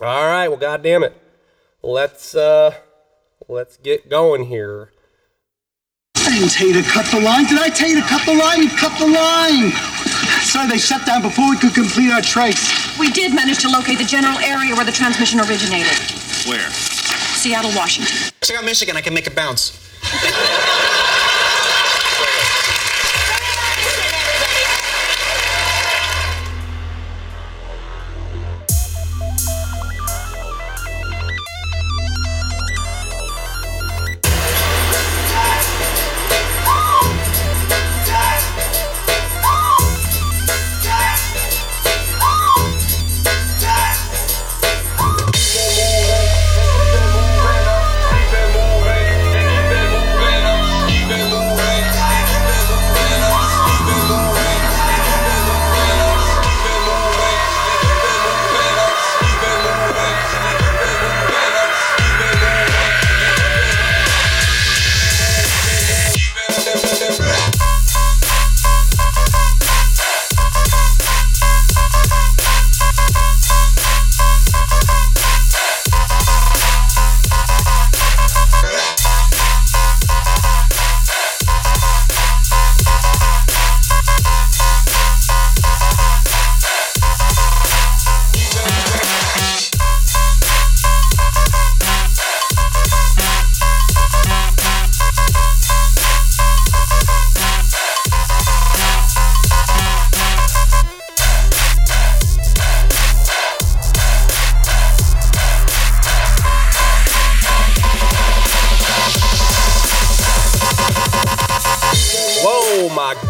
All right, well, goddamn it. Let's get going here. I didn't tell you to cut the line. Did I tell you to cut the line? You cut the line. Sorry, they shut down before we could complete our trace. We did manage to locate the general area where the transmission originated. Where? Seattle, Washington. Check out Michigan. I can make it bounce.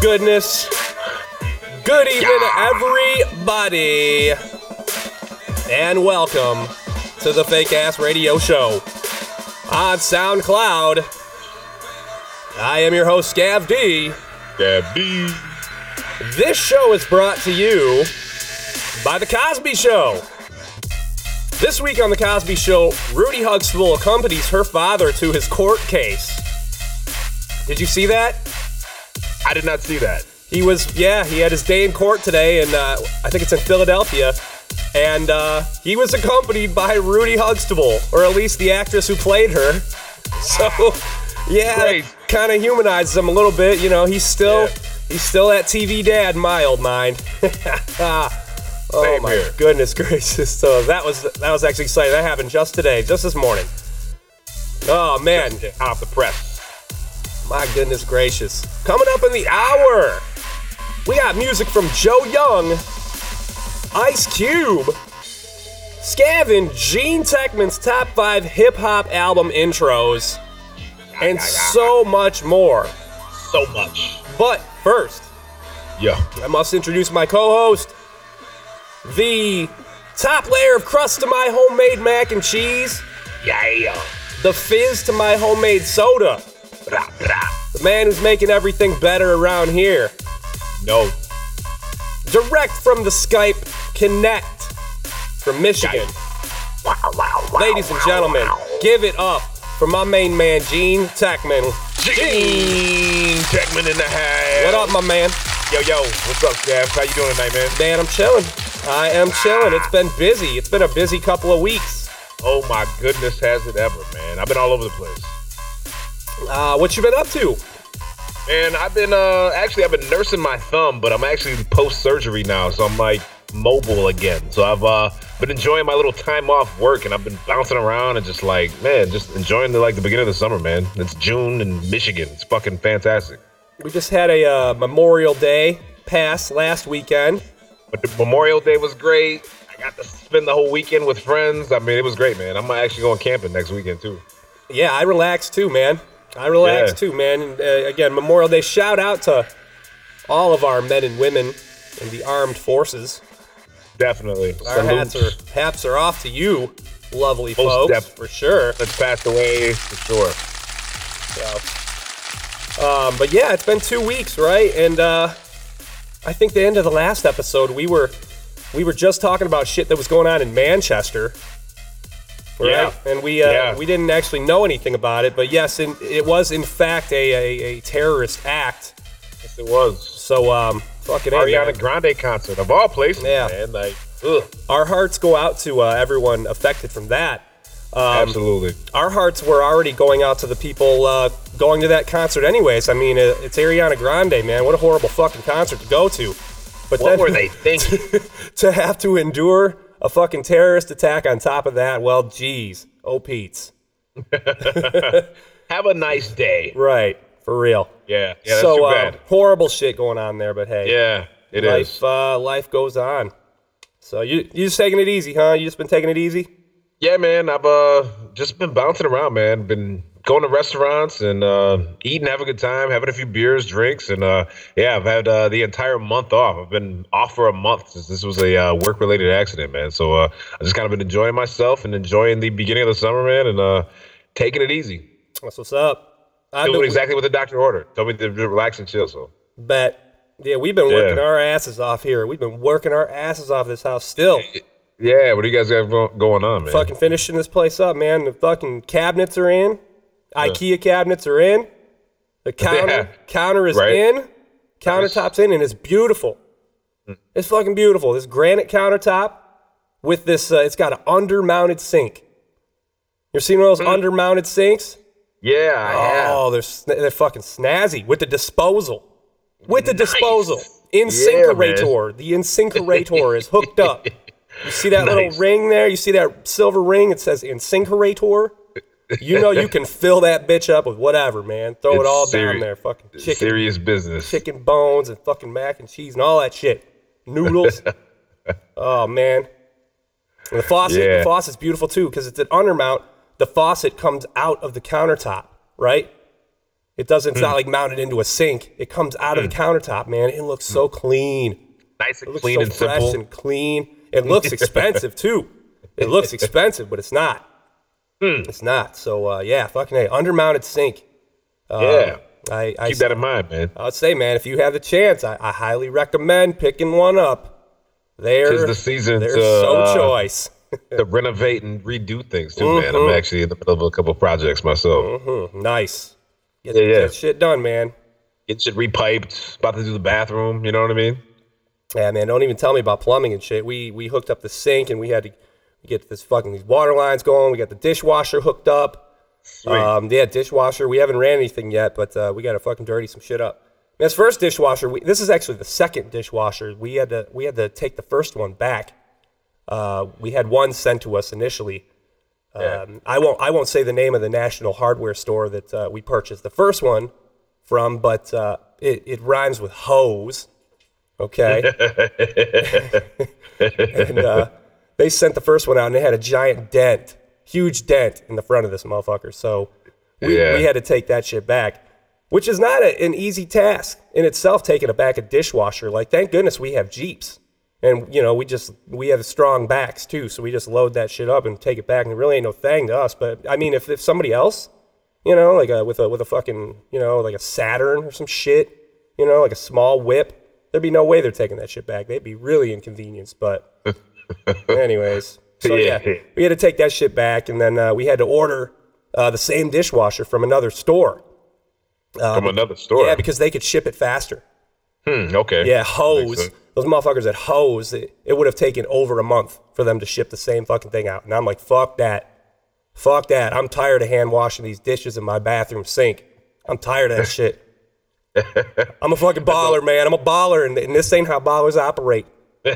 Goodness. Good evening, everybody, and welcome to the Fake Ass Radio Show on SoundCloud. I am your host, Scav D. Scav D. This show is brought to you by The Cosby Show. This week on The Cosby Show, Rudy Huxtable accompanies her father to his court case. Did you see that? I did not see that. He had his day in court today, and I think it's in Philadelphia, and he was accompanied by Rudy Huxtable, or at least the actress who played her. So, yeah, kind of humanizes him a little bit. You know, he's still that TV dad in my old mind. Oh, my goodness gracious! So that was actually exciting. That happened just this morning. Oh man, out of the press. My goodness gracious. Coming up in the hour, we got music from Joe Young, Ice Cube, Scav and Gene Techman's top 5 hip-hop album intros, and so much more. So much. But first, I must introduce my co-host, the top layer of crust to my homemade mac and cheese, the fizz to my homemade soda, the man who's making everything better around here. No. Direct from the Skype Connect from Michigan. Ladies and gentlemen, give it up for my main man, Gene Techman. Gene Techman in the house. What up, my man? Yo, what's up, Gav? How you doing tonight, man? Man, I'm chilling. I am chilling. It's been busy. It's been a busy couple of weeks. Oh, my goodness, has it ever, man. I've been all over the place. What you been up to? Man, I've been, I've been nursing my thumb, but I'm actually post-surgery now, so I'm, mobile again. So I've been enjoying my little time off work, and I've been bouncing around and just enjoying the beginning of the summer, man. It's June in Michigan. It's fucking fantastic. We just had a Memorial Day pass last weekend. But the Memorial Day was great. I got to spend the whole weekend with friends. I mean, it was great, man. I'm actually going camping next weekend, too. Yeah, I relaxed, too, man. And, again, Memorial Day, shout out to all of our men and women in the armed forces. Definitely. Our hats are off to you, lovely folks, for sure. That's passed away, for sure. So, but yeah, it's been 2 weeks, right? And I think the end of the last episode, we were just talking about shit that was going on in Manchester. Right? Yeah. And we didn't actually know anything about it, but yes, it was in fact a terrorist act. Yes, it was. So, fucking Ariana Grande concert, of all places, man. Like, Ugh. Our hearts go out to everyone affected from that. Absolutely. Our hearts were already going out to the people going to that concert anyways. I mean, it's Ariana Grande, man. What a horrible fucking concert to go to. But what were they thinking? To have to endure a fucking terrorist attack on top of that, well, geez. Oh, Pete's. Have a nice day. Right. For real. Yeah. Yeah, that's so too bad. Horrible shit going on there, but hey. Yeah, it is. Life goes on. So you just taking it easy, huh? You just been taking it easy? Yeah, man. I've just been bouncing around, man. Been going to restaurants and eating, having a good time, having a few beers, drinks, and I've had the entire month off. I've been off for a month since this was a work-related accident, man. So I just kind of been enjoying myself and enjoying the beginning of the summer, man, and taking it easy. That's what's up. Doing exactly what the doctor ordered. Told me to relax and chill. So bet. Yeah, we've been working our asses off here. We've been working our asses off this house still. Yeah, what do you guys have going on, man? Fucking finishing this place up, man. The fucking cabinets are in. IKEA cabinets are in. The counter is in. Countertop's in, and it's beautiful. It's fucking beautiful. This granite countertop with this, it's got an undermounted sink. You're seeing one of those undermounted sinks? Yeah, I have. Oh, they're fucking snazzy with the disposal. With the disposal. Incinerator. Yeah, the incinerator is hooked up. You see that little ring there? You see that silver ring? It says incinerator. You know you can fill that bitch up with whatever, man. Throw it all down there. Fucking chicken. Serious business. Chicken bones and fucking mac and cheese and all that shit. Noodles. Oh, man. And the faucet's beautiful, too, because it's an undermount. The faucet comes out of the countertop, right? It's not like mounted into a sink. It comes out of the countertop, man. It looks so clean. Nice and clean and simple. It looks so fresh and clean. It looks expensive, too. It looks expensive, but it's not. It's not. So, fucking hey, undermounted sink. Keep that in mind, man. I would say, man, if you have the chance, I highly recommend picking one up. Because the season's so choice. To renovate and redo things, too, man. I'm actually in the middle of a couple projects myself. Mm-hmm. Nice. Get that shit done, man. Get shit repiped. About to do the bathroom. You know what I mean? Yeah, man, don't even tell me about plumbing and shit. We hooked up the sink, and we had to get these water lines going. We got the dishwasher hooked up. Sweet. Dishwasher. We haven't ran anything yet, but we got to fucking dirty some shit up. And this first dishwasher, this is actually the second dishwasher. We had to take the first one back. We had one sent to us initially. Yeah. I won't say the name of the national hardware store that we purchased the first one from, but it rhymes with hose. Okay. And they sent the first one out, and it had a giant dent, huge dent in the front of this motherfucker. So we had to take that shit back, which is not an easy task in itself, taking back a dishwasher. Like, thank goodness we have Jeeps. And, you know, we have strong backs, too, so we just load that shit up and take it back, and it really ain't no thing to us. But, I mean, if somebody else, you know, like with a fucking, you know, like a Saturn or some shit, you know, like a small whip, there'd be no way they're taking that shit back. They'd be really inconvenienced. But anyways, so we had to take that shit back. And then we had to order the same dishwasher from another store. Yeah, because they could ship it faster. Okay. Yeah, hose. Those motherfuckers at hose, it would have taken over a month for them to ship the same fucking thing out. And I'm like, fuck that. Fuck that. I'm tired of hand washing these dishes in my bathroom sink. I'm tired of that shit. I'm a fucking baller, man. I'm a baller, and this ain't how ballers operate. I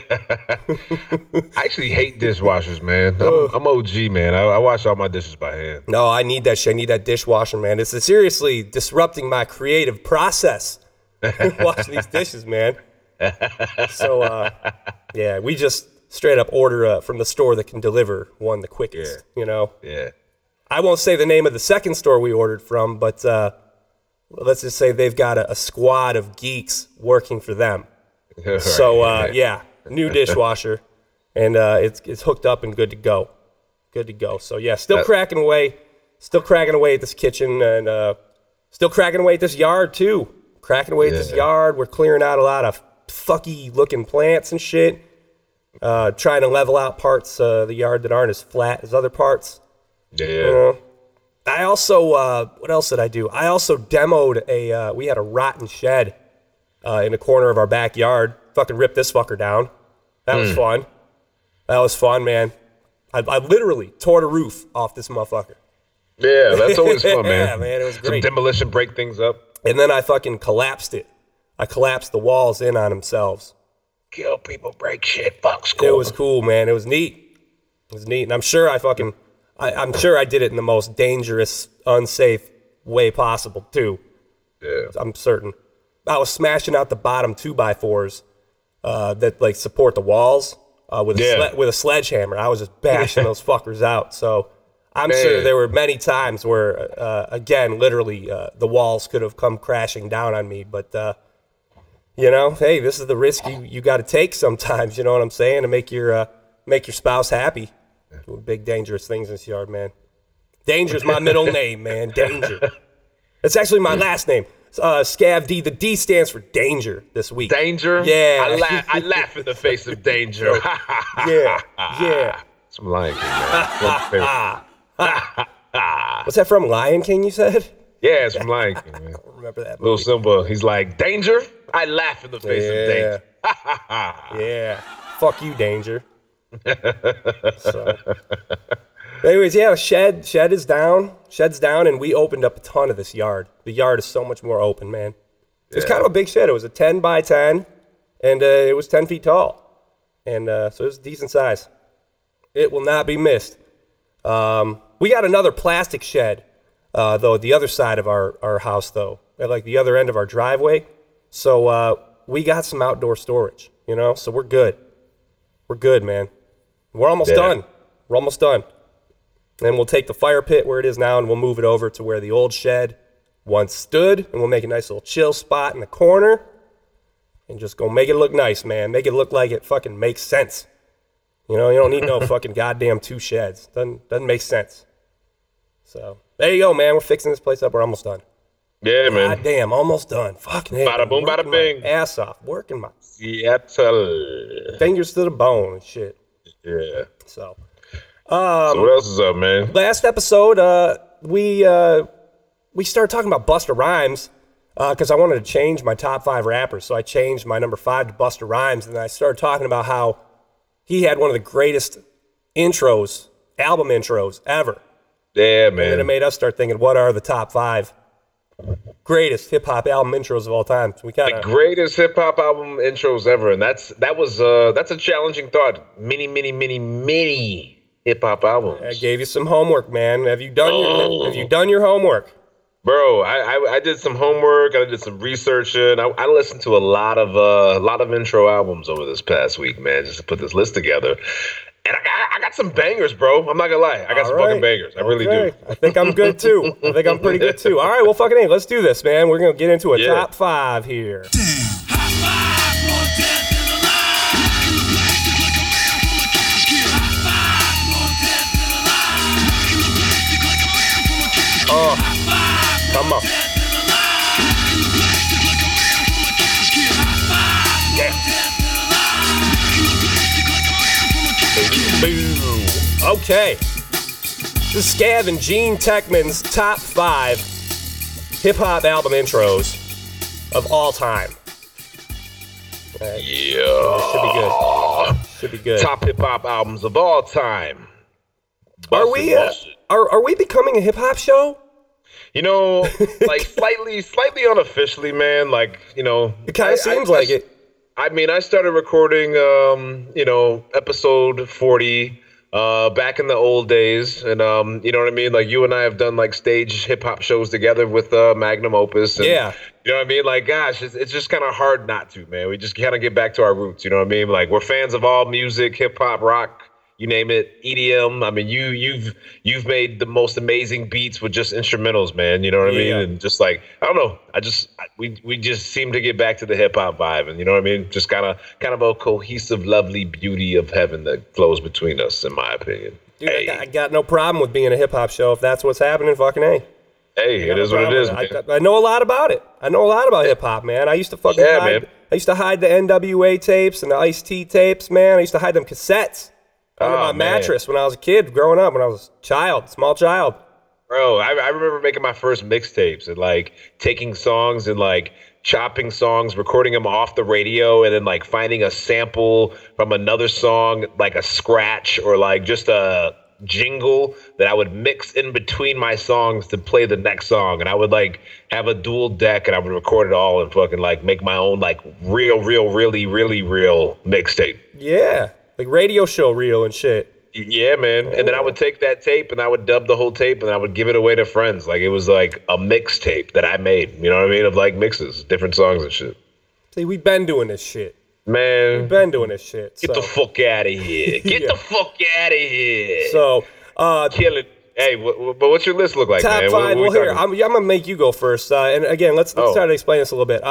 actually hate dishwashers, man. I'm OG, man. I wash all my dishes by hand. No, I need that shit. I need that dishwasher, man. This is seriously disrupting my creative process. Wash these dishes, man. So, we just straight up order from the store that can deliver one the quickest, you know? Yeah. I won't say the name of the second store we ordered from, but... let's just say they've got a squad of geeks working for them. Right, so, new dishwasher, and it's hooked up and good to go. Good to go. So, yeah, still cracking away at this kitchen, and still cracking away at this yard, too. Cracking away at this yard. We're clearing out a lot of fucky-looking plants and shit, trying to level out parts of the yard that aren't as flat as other parts. Yeah. You know? I also, what else did I do? I also demoed we had a rotten shed in the corner of our backyard. Fucking ripped this fucker down. That was fun. That was fun, man. I literally tore the roof off this motherfucker. Yeah, that's always fun, man. Yeah, man, it was great. Some demolition, break things up. And then I fucking collapsed it. I collapsed the walls in on themselves. Kill people, break shit, fuck school. It was cool, man. It was neat. It was neat. And I'm sure I fucking, I'm sure I did it in the most dangerous, unsafe way possible, too. Yeah. I'm certain. I was smashing out the bottom 2x4s that, like, support the walls with a sledgehammer. I was just bashing those fuckers out, so... I'm sure there were many times where, again, literally the walls could have come crashing down on me. But, you know, hey, this is the risk you got to take sometimes, you know what I'm saying, to make your spouse happy. Doing big, dangerous things in this yard, man. Danger's my middle name, man. Danger. It's actually my last name. Scav D. The D stands for danger this week. Danger? Yeah. I laugh in the face of danger. Yeah. Yeah. Some Lion King, man. What's that from, Lion King, you said? Yeah, it's from Lion King, man. I don't remember that movie. Little Simba, he's like, danger? I laugh in the face of danger. Yeah. Fuck you, danger. So. Anyways, yeah, shed is down. Shed's down, and we opened up a ton of this yard. The yard is so much more open, man. Yeah. It's kind of a big shed. It was a 10x10, and it was 10 feet tall. And so it was a decent size. It will not be missed. We got another plastic shed, though, at the other side of our house, though, at, like, the other end of our driveway. So we got some outdoor storage, you know, so we're good. We're good, man. We're almost done. We're almost done. And we'll take the fire pit where it is now, and we'll move it over to where the old shed once stood, and we'll make a nice little chill spot in the corner and just go make it look nice, man. Make it look like it fucking makes sense. You know, you don't need no fucking goddamn two sheds. Doesn't make sense. So there you go, man. We're fixing this place up. We're almost done. Yeah, man. Goddamn, almost done. Fucking hell. Bada boom, bada bing. Ass off. Working my Seattle fingers to the bone and shit. Yeah. So. So what else is up, man? Last episode, we started talking about Busta Rhymes because I wanted to change my top 5 rappers. So I changed my number 5 to Busta Rhymes, and then I started talking about how he had one of the greatest intros, album intros, ever. Yeah, man. And it made us start thinking, what are the top 5 greatest hip-hop album intros of all time? So we kinda, the greatest hip-hop album intros ever. And that's a challenging thought. Many, many, many, many hip-hop albums. I gave you some homework, man. Have you done your homework? Bro, I did some homework. I did some research, and I listened to a lot of intro albums over this past week, man, just to put this list together. And I got some bangers, bro. I'm not gonna lie, I got some fucking bangers. I really do. I think I'm good too. I think I'm pretty good too. All right, well, fucking hey, let's do this, man. We're gonna get into a top 5 here. Oh. Come on. Yeah. Okay. This is Scav and Gean Techman's top 5 hip-hop album intros of all time. All right. Yeah. Should be good. Top hip-hop albums of all time. Are we becoming a hip-hop show? You know, like slightly unofficially, man, like, you know. It kind of seems like it. I mean, I started recording, you know, episode 40 back in the old days. And, you know what I mean? Like, you and I have done, like, stage hip-hop shows together with Magnum Opus. And, yeah. You know what I mean? Like, gosh, it's just kind of hard not to, man. We just kind of get back to our roots, you know what I mean? Like, we're fans of all music, hip-hop, rock. You name it, EDM. I mean, you've made the most amazing beats with just instrumentals, man. You know what I mean? And just like, I don't know, we just seem to get back to the hip hop vibe, and you know what I mean? Just kind of a cohesive, lovely beauty of heaven that flows between us, in my opinion. Dude, hey. I got no problem with being a hip hop show if that's what's happening. Fucking A. Hey, it is what it is, man. I know a lot about it. I know a lot about hip hop, man. I used to fucking hide. Man. I used to hide the N.W.A. tapes and the Ice-T tapes, man. I used to hide them cassettes. Under my mattress when I was a kid, growing up, when I was a small child. Bro, I remember making my first mixtapes and, like, taking songs and, like, chopping songs, recording them off the radio, and then like finding a sample from another song, like a scratch or like just a jingle that I would mix in between my songs to play the next song. And I would like have a dual deck and I would record it all and fucking like make my own like really real mixtape. Yeah. Like radio show reel and shit. Yeah, man. And then I would take that tape and I would dub the whole tape and I would give it away to friends. Like it was like a mixtape that I made, you know what I mean? Of like mixes, different songs and shit. See, we've been doing this shit. Man. We've been doing this shit. Get the fuck out of here. Get the fuck out of here. So, kill it. Hey, but what's your list look like, top man? Five. Well, here, I'm going to make you go first. And again, let's try to explain this a little bit.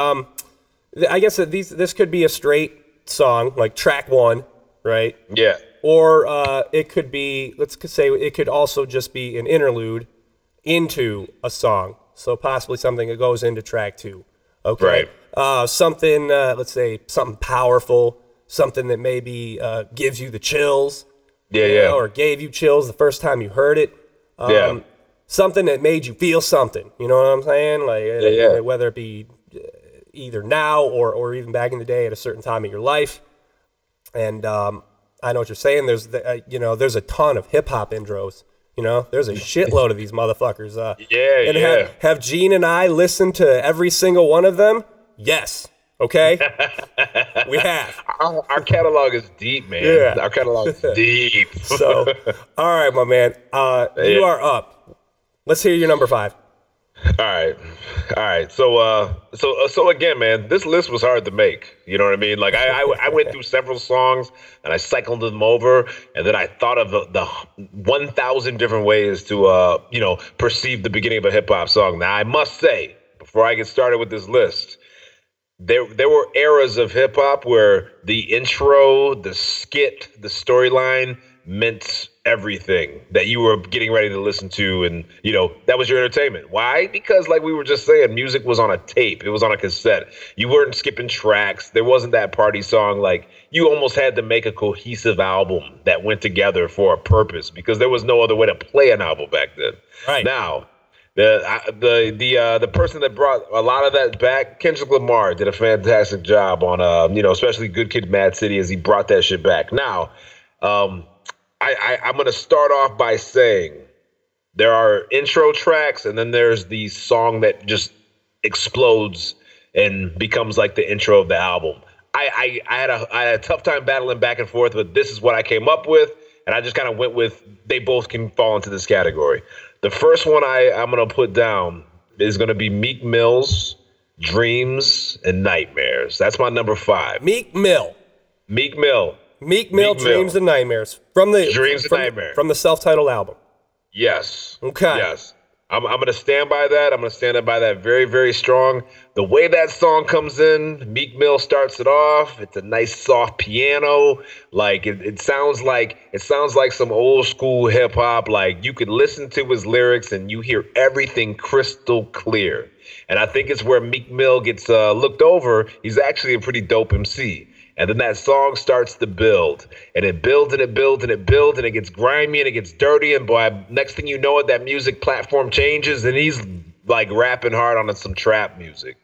I guess that this could be a straight song, like track one, right? Yeah. Or it could be, let's say it could also just be an interlude into a song. So possibly something that goes into track two. Okay. Right. Something, let's say something powerful, something that maybe gives you the chills. Yeah, yeah. Or gave you chills the first time you heard it. Yeah. Something that made you feel something. You know what I'm saying? Like, yeah. Whether it be either now or even back in the day at a certain time in your life. And, I know what you're saying. There's, there's a ton of hip hop intros. You know, there's a shitload of these motherfuckers. And have Gean and I listened to every single one of them? Yes. Okay. We have. Our catalog is deep, man. Yeah. Our catalog is deep. So, all right, my man. You are up. Let's hear your number five. All right. So again, man, this list was hard to make. You know what I mean? Like I went through several songs and I cycled them over, and then I thought of the 1,000 different ways to perceive the beginning of a hip hop song. Now I must say, before I get started with this list, there were eras of hip hop where the intro, the skit, the storyline meant everything that you were getting ready to listen to, and that was your entertainment. Why? Because like we were just saying, music was on a tape, it was on a cassette. You weren't skipping tracks. There wasn't that party song. Like you almost had to make a cohesive album that went together for a purpose, because there was no other way to play an album back then. Right. Now the person that brought a lot of that back, Kendrick Lamar, did a fantastic job on especially Good Kid, Mad City, as he brought that shit back. Now I'm going to start off by saying there are intro tracks, and then there's the song that just explodes and becomes like the intro of the album. I had a tough time battling back and forth, but this is what I came up with, and I just kind of went with they both can fall into this category. The first one I'm going to put down is going to be Meek Mill's Dreams and Nightmares. That's my number five. Meek Mill, Dreams and Nightmares. From the self-titled album. Yes. Okay. Yes. I'm going to stand by that. I'm going to stand up by that very, very strong. The way that song comes in, Meek Mill starts it off. It's a nice soft piano. Like it sounds like some old school hip hop. Like you could listen to his lyrics and you hear everything crystal clear. And I think it's where Meek Mill gets looked over. He's actually a pretty dope MC. And then that song starts to build, and it builds and it builds and it builds, and it gets grimy and it gets dirty, and boy, next thing you know it, that music platform changes, and he's like rapping hard on some trap music.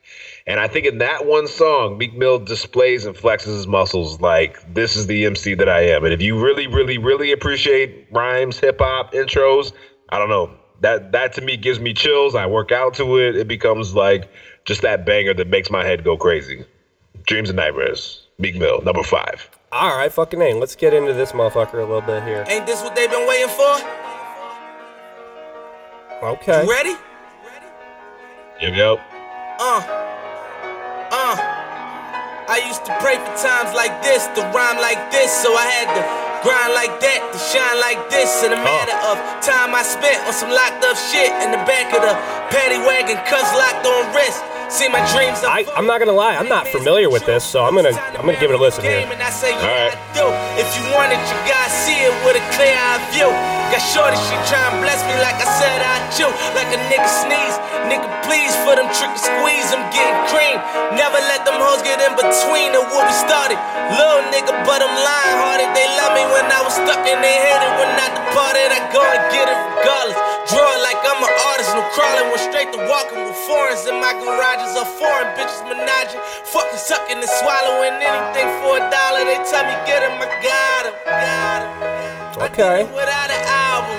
And I think in that one song, Meek Mill displays and flexes his muscles like, this is the MC that I am. And if you really, really, really appreciate rhymes, hip-hop, intros, I don't know. That to me gives me chills. I work out to it. It becomes like just that banger that makes my head go crazy. Dreams and Nightmares. Meek Mill, number five. All right, fucking name. Let's get into this motherfucker a little bit here. Ain't this what they've been waiting for? Okay. You ready? Yep. I used to pray for times like this, to rhyme like this, so I had to grind like that, to shine like this. In a matter of time I spent on some locked up shit in the back of the paddy wagon, cuz locked on wrist. See my dreams. I'm not gonna lie, I'm not familiar with this, so I'm gonna give it a listen here. Alright. If you want it, you gotta see it with a clear eye view. Got shorty, she try and bless me like I said I do. Like a nigga sneeze, nigga please, for them trick and squeeze, I'm getting cream. Never let them hoes get in between or we'll be started. Little nigga, but I'm lying hearted, they love me when I was stuck in their head, and when I departed, I go and get it regardless. Drawing like I'm an artist, no crawling, went straight to walking with foreigns in my garages are foreign bitches menaging, fucking sucking and swallowing anything for $1. They tell me get him, I got him. Okay. I did it without an album.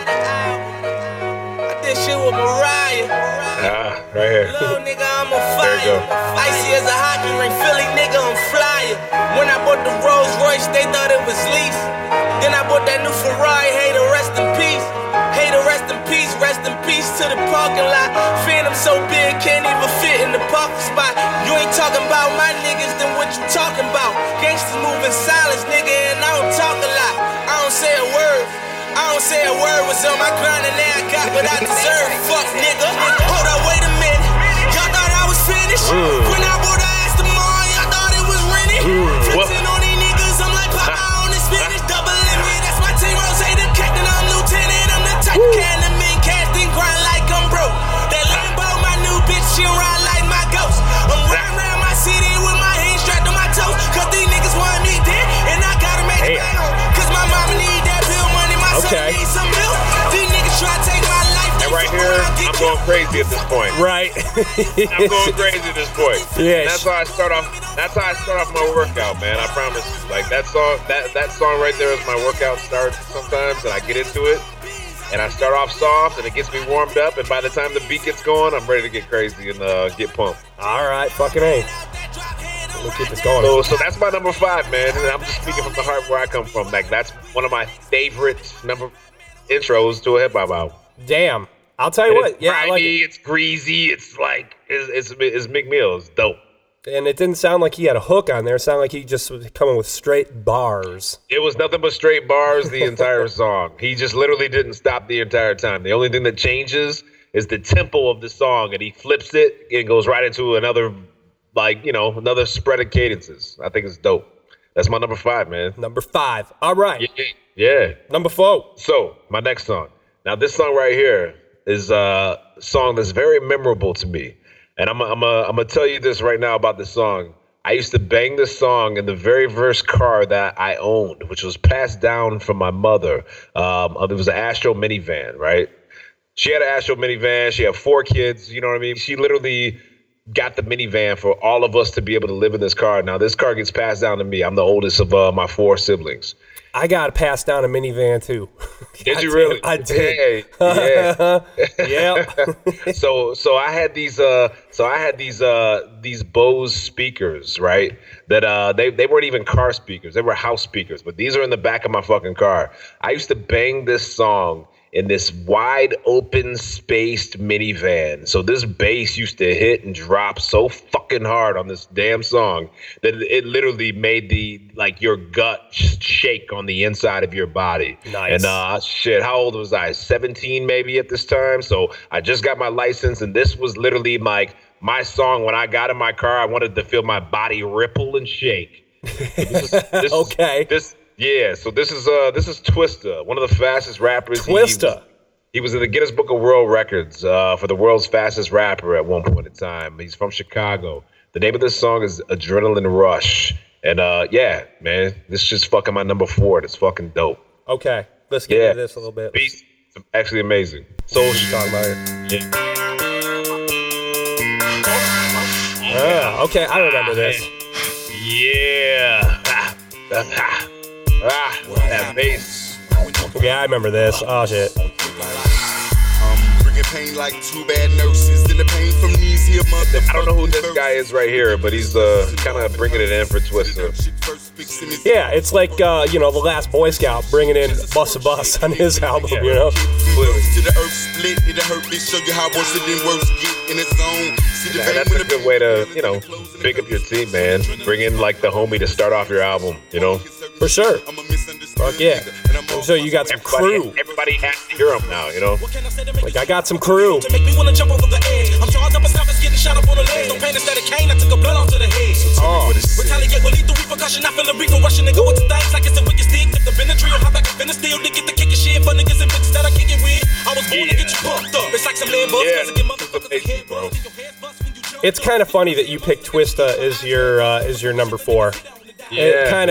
I did shit with Mariah. Right here. Little nigga, I'm on fire. Icy as a hockey ring, Philly nigga, I'm flyer. When I bought the Rolls Royce, they thought it was lease. Then I bought that new Ferrari, hey, the rest in peace. Hey, the rest in peace to the parking lot. Phantom so big, can't even fit in the parking spot. You ain't talking about my niggas, then what you talking about? Gangsters move in silence, nigga, and I don't talk a lot. I don't say a word, was on my grind, and now I got what I deserve. Fuck, nigga. Hold up, wait a minute. Y'all thought I was finished? When I bought the ass tomorrow, y'all thought it was rented? Flipping on these niggas, I'm like, pop, I own this finish. Double limit, that's my team, Rose, hey, the captain, I'm lieutenant, I'm the type of cat. Grind like I'm broke. That Lambo, my new bitch, she ride like my ghost. I'm riding around my city with my hands strapped on my toes. Cause these niggas want me dead, and I gotta make it back home. Cause my mama need that bill money, my son needs some milk. These niggas try to take my life. And right here, I'm going crazy at this point. Right. I'm going crazy at this point. Yeah. That's how I start off. That's how I start off my workout, man. I promise you. Like that song, that song right there is my workout starts sometimes, and I get into it. And I start off soft, and it gets me warmed up, and by the time the beat gets going, I'm ready to get crazy and get pumped. All right, fucking A. We'll keep this going. So that's my number 5, man. And I'm just speaking from the heart where I come from. Like, that's one of my favorite number intros to a hip-hop album. Damn. I'll tell you and what. It's grimy, I like it. It's greasy. It's like, it's Meek Mill. It's dope. And it didn't sound like he had a hook on there. It sounded like he just was coming with straight bars. It was nothing but straight bars the entire song. He just literally didn't stop the entire time. The only thing that changes is the tempo of the song, and he flips it and goes right into another, like, you know, another spread of cadences. I think it's dope. That's my number 5, man. Number 5. All right. Yeah. Number 4. So my next song. Now this song right here is a song that's very memorable to me. And I'm gonna tell you this right now about this song. I used to bang this song in the very first car that I owned, which was passed down from my mother. It was an Astro minivan, right? She had an Astro minivan. She had 4 kids. You know what I mean? She literally got the minivan for all of us to be able to live in this car. Now, this car gets passed down to me. I'm the oldest of my 4 siblings. I got passed down a minivan, too. Did you really? I did. Yeah. Yeah. So I had these these Bose speakers, right? That they weren't even car speakers. They were house speakers. But these are in the back of my fucking car. I used to bang this song in this wide open spaced minivan. So this bass used to hit and drop so fucking hard on this damn song that it literally made your gut shake on the inside of your body. Nice. And shit, how old was I? 17 maybe at this time. So I just got my license, and this was literally my song. When I got in my car, I wanted to feel my body ripple and shake. So this is Twista, one of the fastest rappers. Twista. He was in the Guinness Book of World Records for the world's fastest rapper at one point in time. He's from Chicago. The name of this song is Adrenaline Rush. And this is just fucking my number 4. It's fucking dope. Okay, let's get into this a little bit. Beats actually amazing. So what you talking about here? Yeah. Okay, I remember this. Yeah. That bass. Yeah, I remember this. Oh, shit. Bringing pain like 2 bad nurses. Then the pain from these here motherfuckers. I don't know who this guy is right here, but he's kind of bringing it in for Twista. Yeah, it's like, the last Boy Scout bringing in Busta Bus on his album, you know? Yeah, that's a good way to, pick up your team, man. Bring in, the homie to start off your album, you know? For sure. Fuck yeah. And so you got some crew. Everybody has to hear them now, you know? I got some crew. It's kind of funny that you picked Twista as your number 4. Yeah.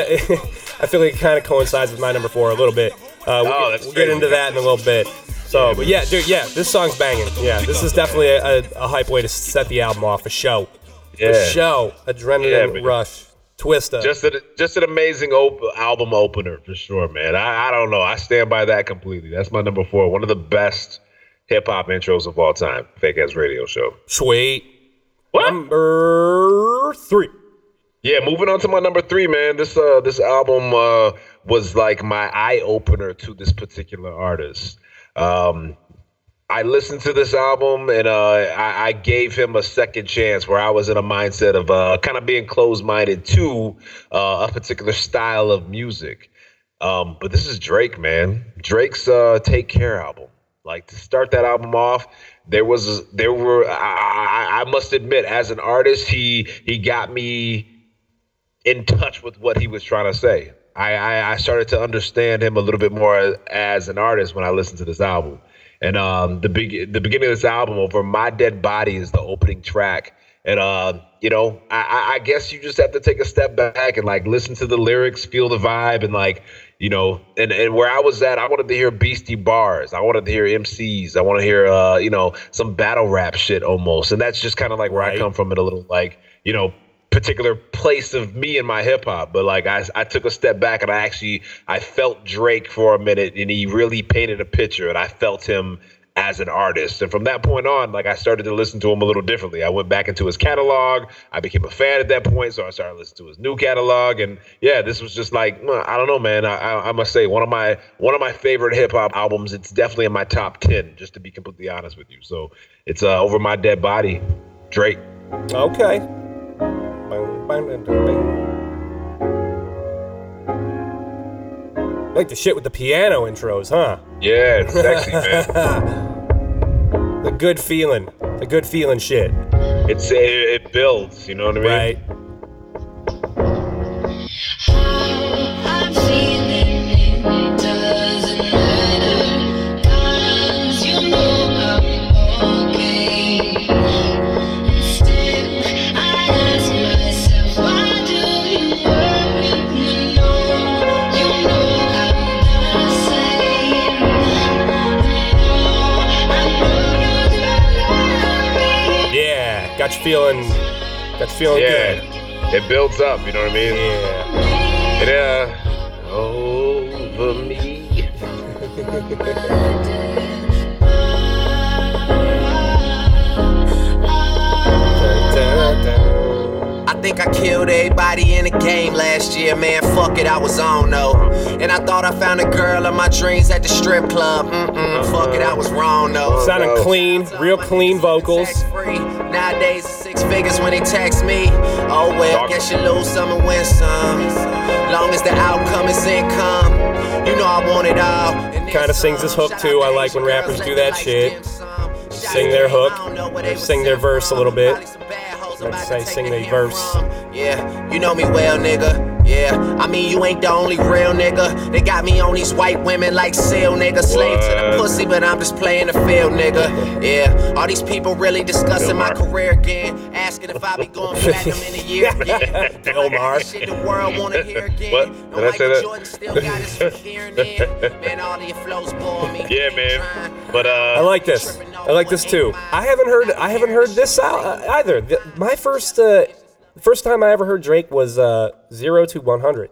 I feel like it kind of coincides with my number 4 a little bit. We'll get into that in a little bit. So, but yeah, dude, yeah, this song's banging. Yeah, this is definitely a hype way to set the album off, for show. Yeah. For show, Adrenaline Rush, Twista. Just an amazing album opener, for sure, man. I don't know. I stand by that completely. That's my number 4. One of the best hip-hop intros of all time. Fake Ass Radio Show. Sweet. What? Number 3. Yeah, moving on to my number 3, man. This album was like my eye opener to this particular artist. I listened to this album and I gave him a second chance, where I was in a mindset of kind of being closed-minded to a particular style of music. But this is Drake, man. Drake's Take Care album. Like, to start that album off, I must admit, as an artist, he got me in touch with what he was trying to say. I started to understand him a little bit more as an artist when I listened to this album. And the beginning of this album, Over My Dead Body, is the opening track. And, you know, I guess you just have to take a step back and, like, listen to the lyrics, feel the vibe, and, like, you know, and where I was at, I wanted to hear beastie bars. I wanted to hear MCs. I want to hear, you know, some battle rap shit almost. And that's just kind of like where I come from, in a little, like, you know, particular place of me and my hip hop. But, like, I took a step back and I felt Drake for a minute, and he really painted a picture, and I felt him as an artist. And from that point on, like, I started to listen to him a little differently. I went back into his catalog. I became a fan at that point, so I started listening to his new catalog. And yeah, this was just like, I don't know, man. I must say, one of my favorite hip hop albums. It's definitely in my top 10, just to be completely honest with you. So it's Over My Dead Body, Drake. Okay. Like the shit with the piano intros, huh? Yeah, it's sexy, man. The good feeling shit. It builds, you know what I mean? Right. I'm feeling it doesn't matter. Cause you know I'm okay. Still, I ask myself, why do you worry? You know Got you feeling good. Yeah, it builds up, you know what I mean? Yeah. And over me. I think I killed everybody in the game last year, man. Fuck it, I was on though. And I thought I found a girl in my dreams at the strip club. Fuck it, I was wrong though. Sounding clean, real clean vocals. Nowadays, it's 6 figures when they tax me. Oh well, guess you lose some and win some. Long as the outcome is income, you know I want it all. Kind of sings his hook too. I like when rappers do that shit. Sing their hook, sing their verse a little bit. Let's say sing their verse. Yeah, you know me well, nigga. Yeah, I mean, you ain't the only real nigga. They got me on these white women like seal, nigga. Slave to the pussy, but I'm just playing the field, nigga. Yeah, all these people really discussing my career again, asking if I be going platinum in a year again. Bill Maher. Shit the world wanna hear again. What? Did I say that? Jordan still got us from here and there. Man, all of your flows bore me. Yeah, man. But I like this. I like this too. I haven't heard this out either. My first time I ever heard Drake was 0 to 100.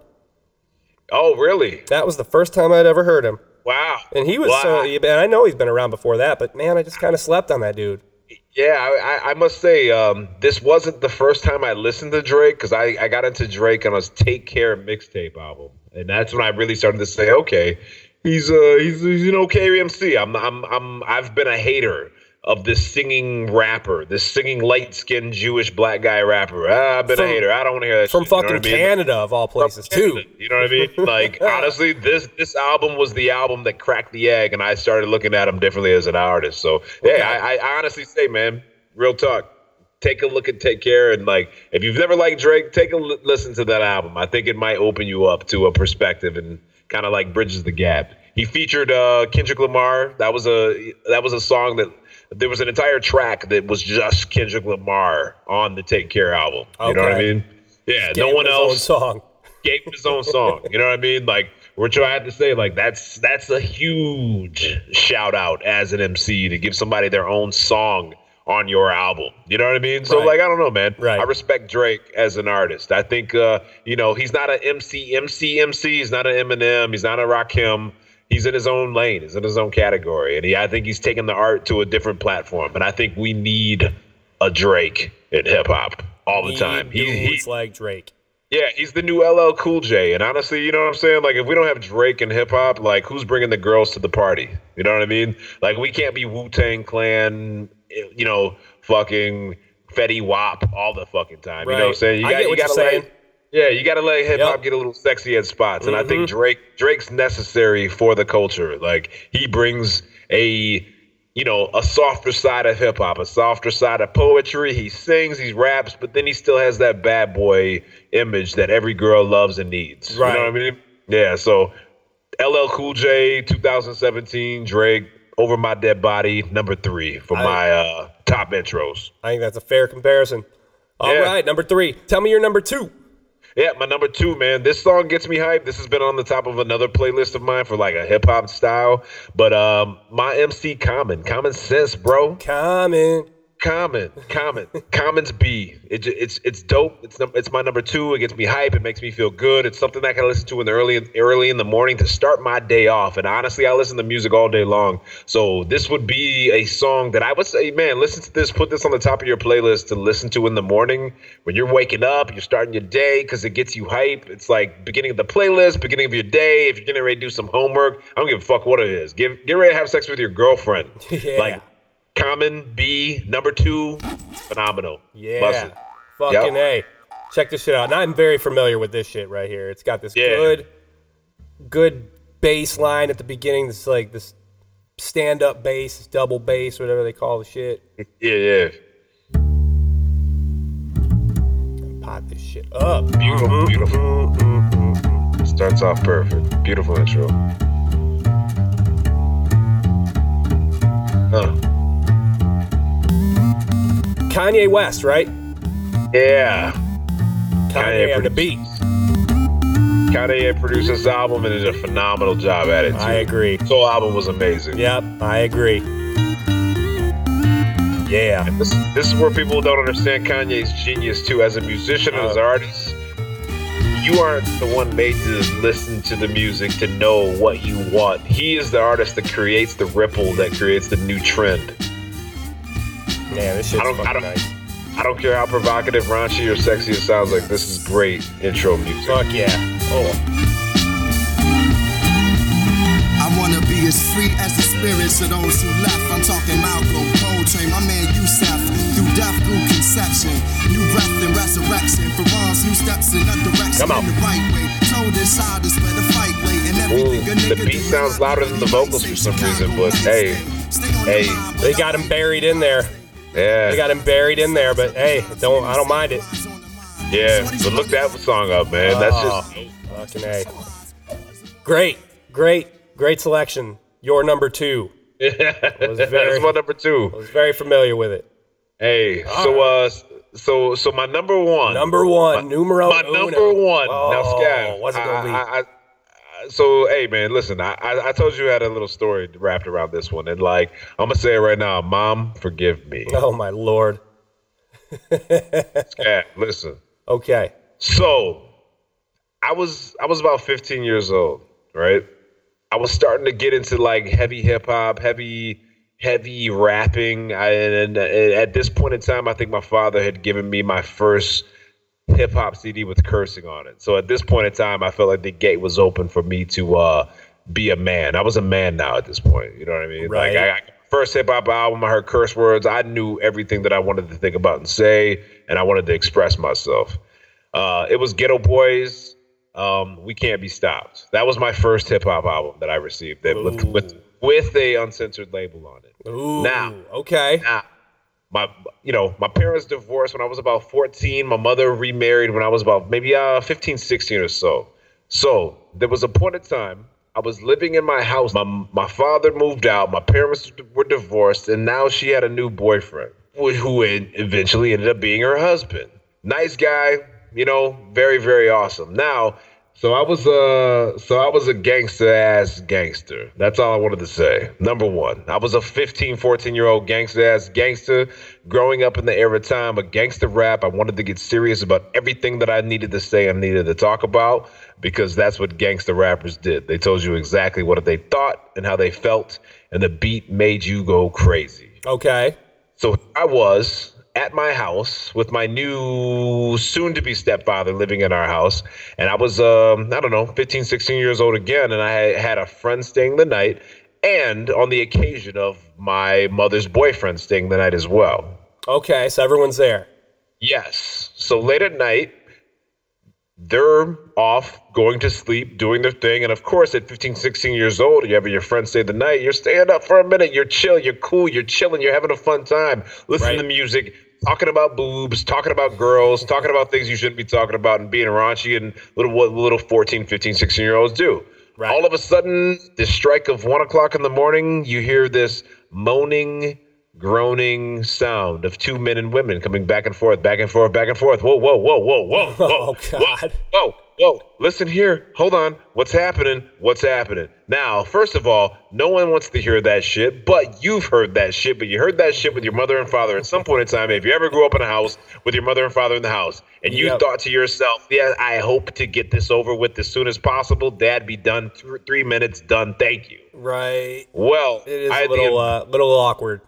Oh, really? That was the first time I'd ever heard him. Wow. And he was and I know he's been around before that, but man, I just kind of slept on that dude. Yeah, I must say, this wasn't the first time I listened to Drake, because I got into Drake on his Take Care mixtape album. And that's when I really started to say, okay, he's an okay MC. I've been a hater of this singing rapper, this singing light-skinned Jewish black guy rapper. I've been a hater. I don't want to hear that from shit. From fucking Canada, of all places, too. You know what I mean? Like, honestly, this album was the album that cracked the egg, and I started looking at him differently as an artist. So, okay. Yeah, I honestly say, man, real talk, take a look and Take Care. And, like, if you've never liked Drake, take a listen to that album. I think it might open you up to a perspective and kind of, like, bridges the gap. He featured Kendrick Lamar. That was a song that... There was an entire track that was just Kendrick Lamar on the Take Care album. You know what I mean? Yeah, no one else. Gave him his own song. You know what I mean? Like, which I had to say, like, that's a huge shout out as an MC to give somebody their own song on your album. You know what I mean? So, right. Like, I don't know, man. Right. I respect Drake as an artist. I think, he's not an MC. He's not an Eminem. He's not a Rakim. He's in his own lane. He's in his own category. And I think he's taking the art to a different platform. And I think we need a Drake in hip hop all the time. He's like Drake. Yeah, he's the new LL Cool J. And honestly, you know what I'm saying? Like, if we don't have Drake in hip hop, like, who's bringing the girls to the party? You know what I mean? Like, we can't be Wu-Tang Clan, you know, fucking Fetty Wap all the fucking time. Right. You know what I'm saying? You got to let hip hop get a little sexy at spots. And I think Drake's necessary for the culture. Like, he brings a softer side of hip hop, a softer side of poetry. He sings, he raps, but then he still has that bad boy image that every girl loves and needs. Right. You know what I mean? Yeah. So LL Cool J, 2017, Drake, Over My Dead Body, number 3 for my top intros. I think that's a fair comparison. All right, number 3. Tell me your number 2. Yeah, my number 2, man. This song gets me hyped. This has been on the top of another playlist of mine for like a hip hop style. But my MC Common, Common Sense, bro. Common. Common's B. It's dope. It's my number 2. It gets me hype. It makes me feel good. It's something that I can listen to in the early in the morning to start my day off. And honestly, I listen to music all day long. So this would be a song that I would say, man, listen to this. Put this on the top of your playlist to listen to in the morning when you're waking up. You're starting your day because it gets you hype. It's like beginning of the playlist, beginning of your day. If you're getting ready to do some homework, I don't give a fuck what it is. Get ready to have sex with your girlfriend. Yeah. Like, Common B, number 2, phenomenal. Yeah, busted. Fucking yep. A. Check this shit out. And I'm very familiar with this shit right here. It's got this good bass line at the beginning. It's like this stand-up bass, double bass, whatever they call the shit. Yeah. Pot this shit up. Beautiful. Starts off perfect. Beautiful intro. Kanye West, right? Yeah. Kanye and the beat. Kanye produced this album and did a phenomenal job at it, too. I agree. This whole album was amazing. Yep, I agree. Yeah. And this is where people don't understand Kanye's genius, too. As a musician and as an artist, you aren't the one made to listen to the music to know what you want. He is the artist that creates the ripple, that creates the new trend. Man, this shit's fucking nice. I don't care how provocative, raunchy, or sexy it sounds like. This is great intro music. Fuck yeah. I want to be as free as the spirits of those who left. I'm talking Malcolm, Coltrane, my man Yusef. Through death, through conception. New breath and resurrection. For wrongs, new steps in a direction. Come on. In the right way. Told inside us, but the fight way. And everything a nigga. The beat sounds louder than the vocals for some reason, but hey. They got him buried in there. Yeah, they got him buried in there, but hey, I don't mind it. Yeah, but look that song up, man. That's just fucking A. Great selection. Your number 2. Yeah, that's my number 2. I was very familiar with it. Hey, so my number 1. Number one. Oh, now, Scav, what's it gonna be? So, hey, man, listen, I told you I had a little story wrapped around this one. And, like, I'm going to say it right now. Mom, forgive me. Oh, my Lord. Scav, listen. Okay. So I was about 15 years old, right? I was starting to get into, like, heavy hip-hop, heavy rapping. And at this point in time, I think my father had given me my first hip-hop CD with cursing on it. So at this point in time, I felt like the gate was open for me to be a man. I was a man now at this point. You know what I mean? Right. Like, I first hip-hop album, I heard curse words. I knew everything that I wanted to think about and say, and I wanted to express myself. It was Ghetto Boys, We Can't Be Stopped. That was my first hip-hop album that I received that with a uncensored label on it. Ooh, now, okay. Now, my parents divorced when I was about 14. My mother remarried when I was about maybe 15, 16 or so. So there was a point in time I was living in my house. My father moved out. My parents were divorced. And now she had a new boyfriend who eventually ended up being her husband. Nice guy, very, very awesome. Now, So I was a gangster ass gangster. That's all I wanted to say. Number one, I was a 15, 14-year-old gangster ass gangster growing up in the era time of gangster rap. I wanted to get serious about everything that I needed to say and needed to talk about, because that's what gangster rappers did. They told you exactly what they thought and how they felt, and the beat made you go crazy. Okay. So I was at my house with my new soon-to-be stepfather living in our house. And I was, 15, 16 years old again. And I had a friend staying the night, and on the occasion of my mother's boyfriend staying the night as well. Okay, so everyone's there. Yes. So late at night, they're off, going to sleep, doing their thing. And of course, at 15, 16 years old, you have your friends stay the night, you're staying up for a minute, you're chill, you're cool, you're chilling, you're having a fun time, listening to music, talking about boobs, talking about girls, talking about things you shouldn't be talking about, and being raunchy and little 14, 15, 16-year-olds do. Right. All of a sudden, the strike of 1 o'clock in the morning, you hear this moaning, groaning sound of two men and women coming back and forth, back and forth, back and forth. Whoa, whoa, whoa, whoa, whoa, whoa. Oh, God. Whoa, whoa, listen here. Hold on. What's happening? What's happening? Now, first of all, no one wants to hear that shit, but you've heard that shit, but you heard that shit with your mother and father at some point in time. If you ever grew up in a house with your mother and father in the house, and you thought to yourself, yeah, I hope to get this over with as soon as possible. Dad, be done. 3 minutes, done. Thank you. Right. Well, it is a little awkward.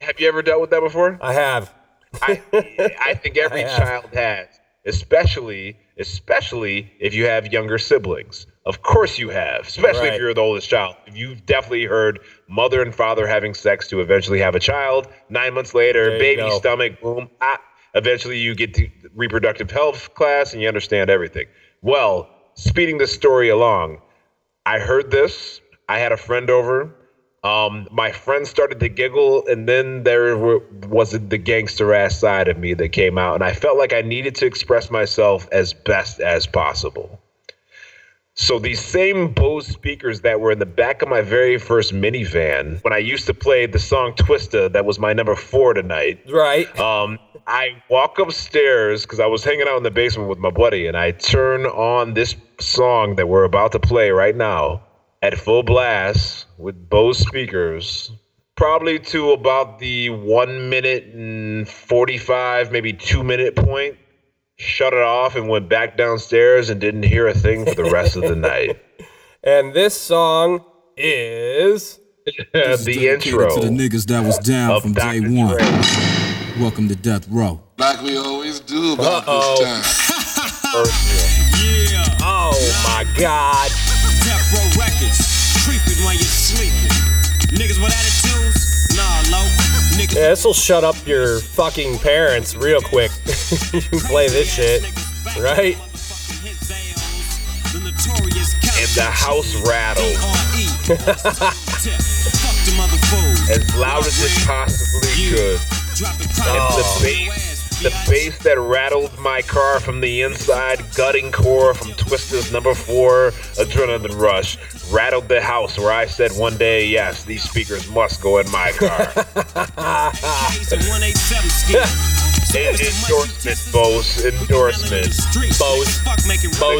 Have you ever dealt with that before? I have. I think every child has, especially if you have younger siblings. Of course you have, especially if you're the oldest child. You've definitely heard mother and father having sex to eventually have a child. 9 months later, baby stomach, boom. Eventually you get to reproductive health class and you understand everything. Well, speeding this story along, I heard this. I had a friend over. My friend started to giggle, and then there wasn't the gangster ass side of me that came out, and I felt like I needed to express myself as best as possible. So these same Bose speakers that were in the back of my very first minivan, when I used to play the song Twista, that was my number 4 tonight. Right. I walk upstairs because I was hanging out in the basement with my buddy, and I turn on this song that we're about to play right now at full blast with Bose speakers, probably to about the 1 minute and 45, maybe 2 minute point, shut it off and went back downstairs and didn't hear a thing for the rest of the night. And this song is the intro to the niggas that was down from Dr. day one. Drake. Welcome to Death Row. Like we always do about this time. Yeah. Oh my God. Death Row Records, creeping while you're sleeping. Niggas with attitudes, nah, low. Niggas. Yeah, this'll shut up your fucking parents real quick. You can play this shit, right? And the house rattled. As loud as it possibly could. The bass that rattled my car from the inside, gutting core from Twista's number 4, Adrenaline Rush, rattled the house where I said one day, yes, these speakers must go in my car. Bose,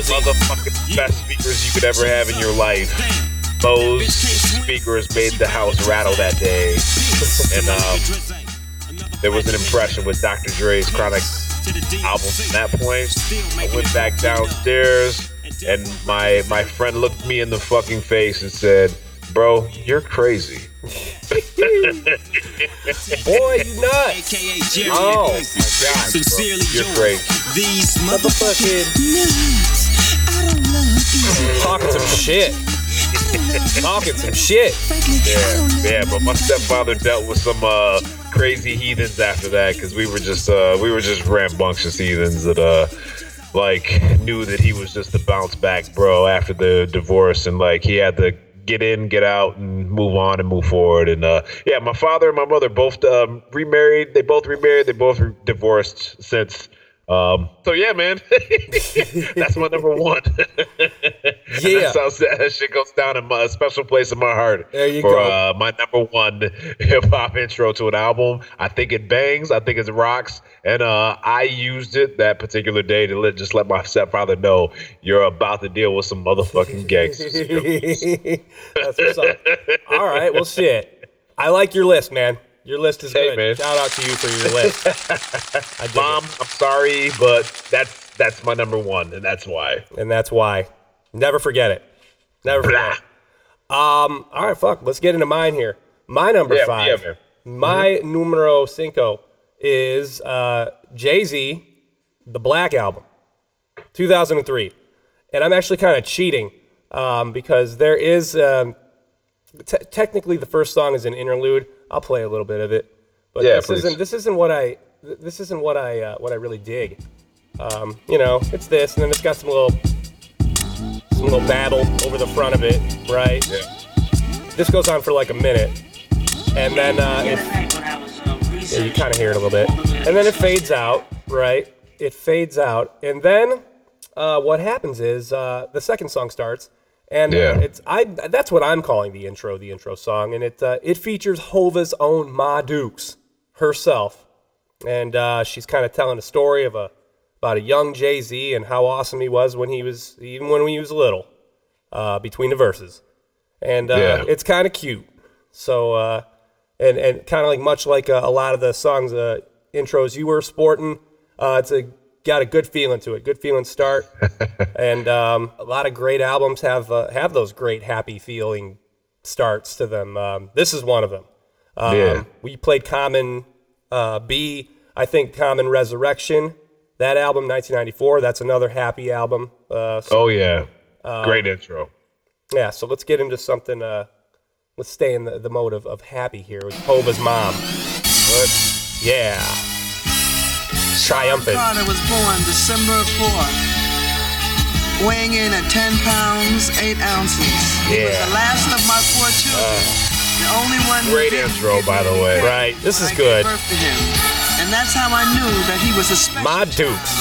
motherfucking best speakers you could ever have in your life. Bose speakers made the house rattle that day. And, there was an impression with Dr. Dre's Chronic album from that point. I went back downstairs, and my friend looked me in the fucking face and said, bro, you're crazy. Boy, you nuts. Oh, my God, bro. You're crazy. These motherfucking... Talking some shit. Talking some shit. Yeah, but my stepfather dealt with some crazy heathens after that, because we were just rambunctious heathens that knew that he was just the bounce back bro after the divorce, and he had to get in, get out, and move on and move forward. And my father and my mother both remarried. They both remarried. They both divorced since. So yeah, man, that's my number 1. Yeah. So that shit goes down in a special place in my heart. There you go. My number one hip hop intro to an album. I think it bangs. I think it rocks. And I used it that particular day to let my stepfather know you're about to deal with some motherfucking gangsters. That's what's up. All right. Well, shit. I like your list, man. Your list is good. Man. Shout out to you for your list. Mom, I'm sorry, but that's my number one, and that's why. And that's why. Never forget it. Never forget it. All right, fuck. Let's get into mine here. My number five. Yeah, my numero cinco is Jay-Z, The Black Album, 2003. And I'm actually kind of cheating because there is technically the first song is an interlude. I'll play a little bit of it, but yeah, this isn't what I really dig. You know, it's this, and then it's got some little babble over the front of it, right? Yeah. This goes on for like a minute, and then you kind of hear it a little bit, and then it fades out, right? It fades out, and then what happens is the second song starts. And that's what I'm calling the intro song, and it features Hova's own Ma Dukes herself, and she's kind of telling a story of about a young Jay-Z and how awesome he was when he was little, between the verses, and it's kind of cute. So and kind of like much like a lot of the songs intros you were sporting, got a good feeling to it. Good feeling start. And a lot of great albums have those great happy feeling starts to them. This is one of them. We played Common B. I think Common Resurrection. That album, 1994. That's another happy album. Great intro. Yeah, so let's get into something. Let's stay in the mode of happy here. With Hova's mom. What? Yeah. Triumphant. My father was born December 4th, weighing in at 10 pounds, 8 ounces. He was the last of my 4 children, the only one. Great intro, by the way. Right, this is good. Birth to him. And that's how I knew that he was a special child. My Dukes.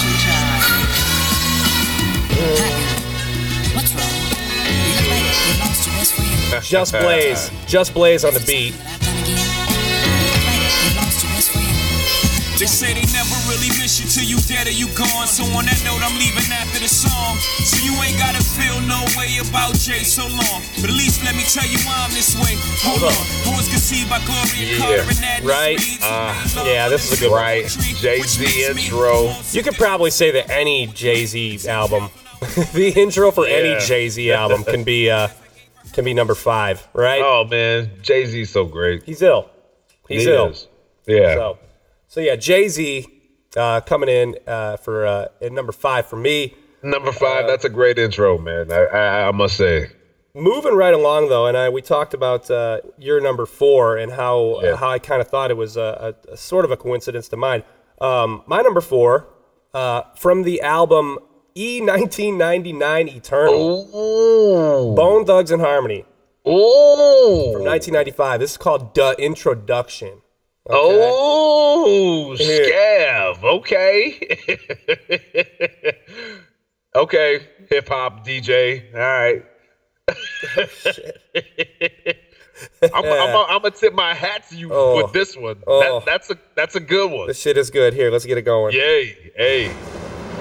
What's wrong? You lost your best friend. Just Blaze on the beat. They say they never really miss you till you dead or you gone. So on that note, I'm leaving after the song. So you ain't gotta feel no way about Jay so long. But at least let me tell you why I'm this way. Hold on. Who was conceived by Gloria Carter and Addie Speeds? Yeah, this is a good one. Jay-Z intro. You could probably say that any Jay-Z album, the intro for any Jay-Z album can be number 5, right? Oh, man. Jay-Z's so great. He's ill. Yeah. So yeah, Jay-Z coming in for at number 5 for me. Number 5, that's a great intro, man. I must say. Moving right along though, and we talked about your number 4 and how I kind of thought it was a sort of a coincidence to mine. My number 4 from the album E1999 Eternal. Ooh. Bone Thugs-N-Harmony. Ooh. From 1995. This is called "The Introduction." Okay. Oh, Scav. Okay. Okay, hip hop DJ. All right. Oh, shit. I'm gonna tip my hat to you with this one. Oh. That's a good one. This shit is good. Here, let's get it going. Yay! Hey.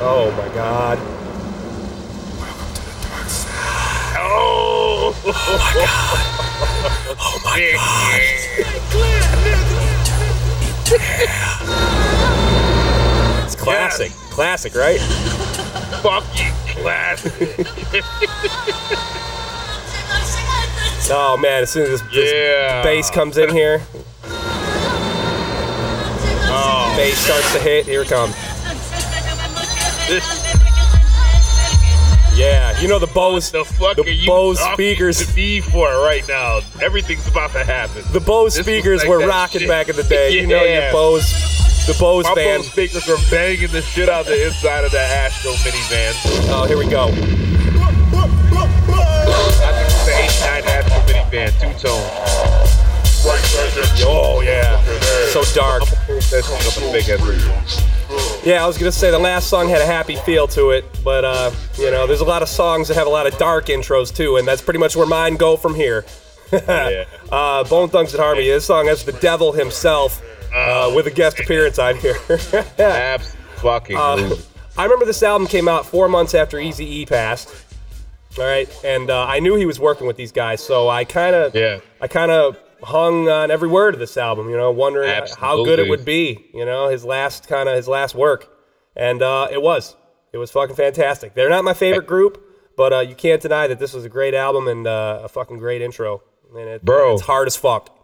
Oh my God. Welcome to the dark side. Oh. Oh my God. Oh my God. Yeah. It's classic. Yes. Classic, right? Fucking classic. Oh, man. As soon as this bass comes in here. Oh, bass starts to hit. Here it comes. Yeah, you know the Bose. The fuck the are you Bose speakers to me for right now? Everything's about to happen. The Bose speakers were rocking shit back in the day. Yeah. You know your Bose, the Bose band. My Bose speakers were banging the shit out the inside of that Astro minivan. Oh, here we go. I think it's the '89 Astro minivan, two-tone. Oh yeah, so dark. Yeah, I was gonna say the last song had a happy feel to it, but you know, there's a lot of songs that have a lot of dark intros too, and that's pretty much where mine go from here. Yeah. Bone Thugs-N-Harmony. This song has the devil himself with a guest appearance on here. Absolutely. I remember this album came out 4 months after Eazy-E passed. All right, and I knew he was working with these guys, so I kind of, hung on every word of this album, you know, wondering how good it would be, you know, his last work, and it was fucking fantastic. They're not my favorite group, but you can't deny that this was a great album and a fucking great intro, and it's hard as fuck.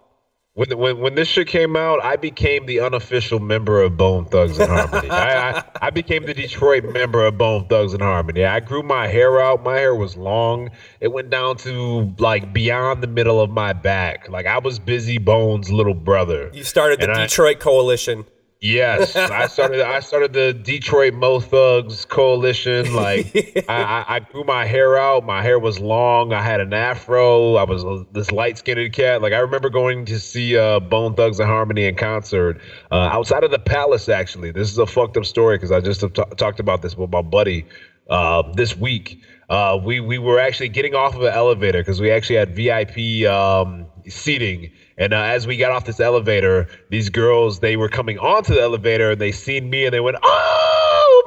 When this shit came out, I became the unofficial member of Bone Thugs-N-Harmony. I became the Detroit member of Bone Thugs-N-Harmony. I grew my hair out. My hair was long. It went down to, like, beyond the middle of my back. Like, I was Busy Bone's little brother. You started the Detroit Coalition. Yes, I started the Detroit Mo Thugs Coalition. Like, I grew my hair out. My hair was long. I had an afro. I was this light-skinned cat. Like, I remember going to see Bone Thugs-N-Harmony in concert outside of the Palace, actually. This is a fucked-up story because I just talked about this with my buddy this week. We were actually getting off of an elevator because we actually had VIP seating. And as we got off this elevator, these girls, they were coming onto the elevator, and they seen me, and they went, "Oh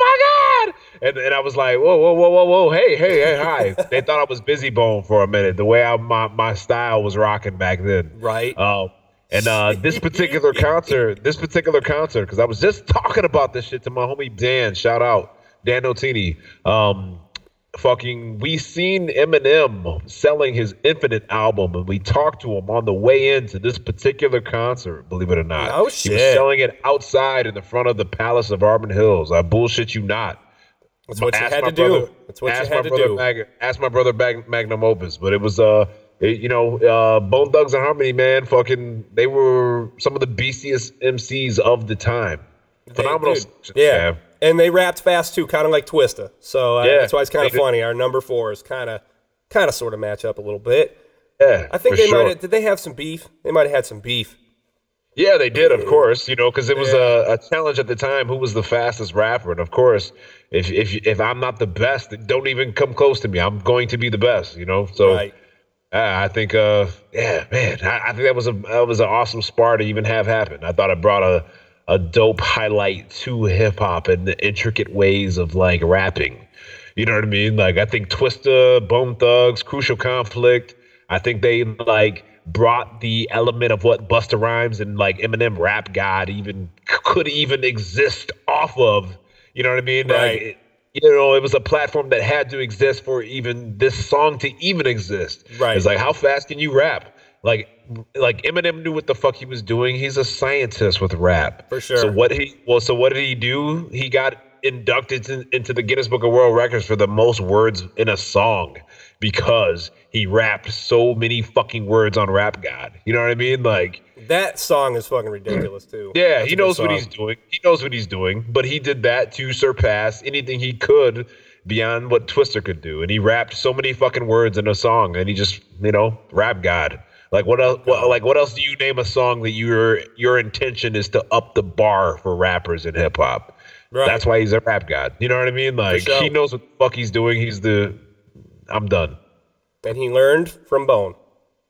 my God!" And I was like, "Whoa, whoa, whoa, whoa, whoa! Hey, hey, hey, hi!" They thought I was Busy Bone for a minute. The way my style was rocking back then, right? And this particular concert, because I was just talking about this shit to my homie Dan. Shout out Dan Notini. We seen Eminem selling his Infinite album, and we talked to him on the way into this particular concert, believe it or not. Oh, shit. He was selling it outside in the front of the Palace of Auburn Hills. I bullshit you not. That's what you had to do. That's what you had to do. Ask my brother Magnum Opus, but it was Bone Thugs-N-Harmony, man, they were some of the beastiest MCs of the time. Phenomenal. Yeah. And they rapped fast too, kind of like Twista. So that's why it's kind of funny. Our number four is kind of sort of match up a little bit. Yeah, I think did they have some beef? They might have had some beef. Yeah, they did, of course. You know, because it was a challenge at the time. Who was the fastest rapper? And of course, if I'm not the best, don't even come close to me. I'm going to be the best. You know, so. Right. I think, I think that was an awesome spar to even have happen. I thought it brought a dope highlight to hip hop and the intricate ways of like rapping. You know what I mean? Like, I think Twista, Bone Thugs, Crucial Conflict, I think they like brought the element of what Busta Rhymes and like Eminem Rap God even could even exist off of. You know what I mean? Right. Like, you know, it was a platform that had to exist for even this song to even exist. Right. It's like, how fast can you rap? Like Eminem knew what the fuck he was doing. He's a scientist with rap, for sure. So what did he do? He got inducted into the Guinness Book of World Records for the most words in a song because he rapped so many fucking words on Rap God. You know what I mean? Like, that song is fucking ridiculous too. Yeah, that's He knows what he's doing, but he did that to surpass anything he could beyond what Twista could do, and he rapped so many fucking words in a song, and he just, you know, Rap God. Like, what else? Like, what else do you name a song that your intention is to up the bar for rappers in hip hop? Right. That's why he's a Rap God. You know what I mean? Like, he knows what the fuck he's doing. I'm done. And he learned from Bone.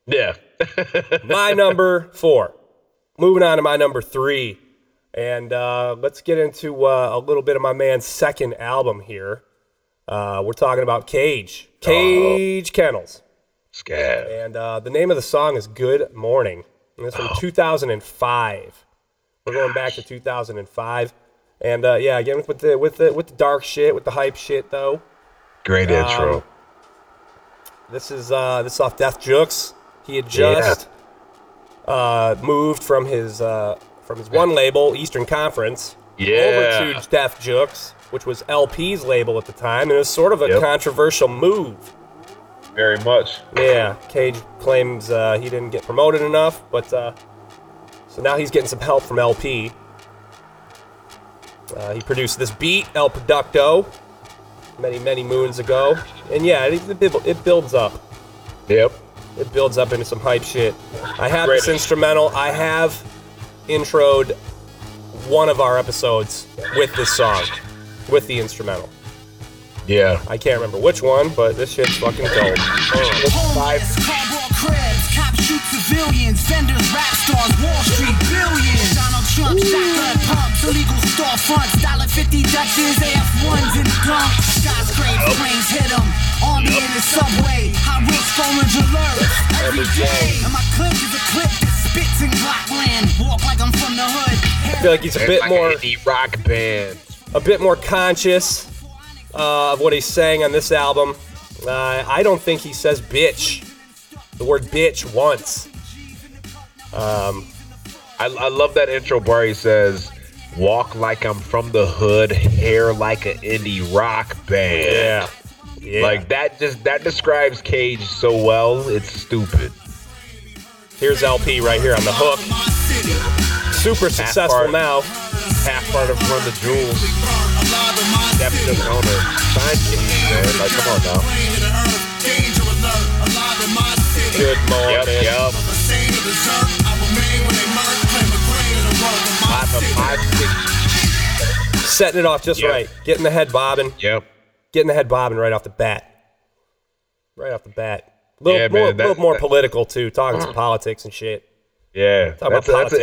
Yeah. My number four. Moving on to my number three, and let's get into a little bit of my man's second album here. We're talking about Cage Kennels. Scav. And the name of the song is Good Morning. And it's from 2005. We're going back to 2005. And again with the dark shit, with the hype shit though. Great intro. This is off Def Jux. He had just moved from his one label, Eastern Conference, over to Def Jux, which was El-P's label at the time, and it was sort of a controversial move. Very much. Yeah, Cage claims he didn't get promoted enough, but so now he's getting some help from El-P. He produced this beat, El Producto, many, many moons ago. And it builds up. Yep. It builds up into some hype shit. I have this instrumental. I have introed one of our episodes with this song, with the instrumental. Yeah. I can't remember which one, but this shit's fucking gold. Civilians, vendors, rap stars, Wall Street, billions. Donald Trump, shotgun pumps, illegal storefronts, $1.50 Dutches, AF1s and dumps. Skyscrapers, planes hit them, army in the subway. High risk phone alerts every day. And my clip is a clip that spits in Glockland. Walk like I'm from the hood. I feel like he's a bit more rock band, a bit more conscious of what he's saying on this album. I don't think he says bitch. The word bitch once. I love that intro bar. He says, walk like I'm from the hood, hair like an indie rock band. Yeah. Like that describes Cage so well, it's stupid. Here's LP right here on the hook. Super successful now. Half part of Run the Jewels. Step to the owner. Sign Cage, man. Like, come on now. Good morning. Yep. Setting it off just right. Getting the head bobbing. Yep. Getting the head bobbing right off the bat. A little more political, too. Talking some politics and shit. Yeah. That's an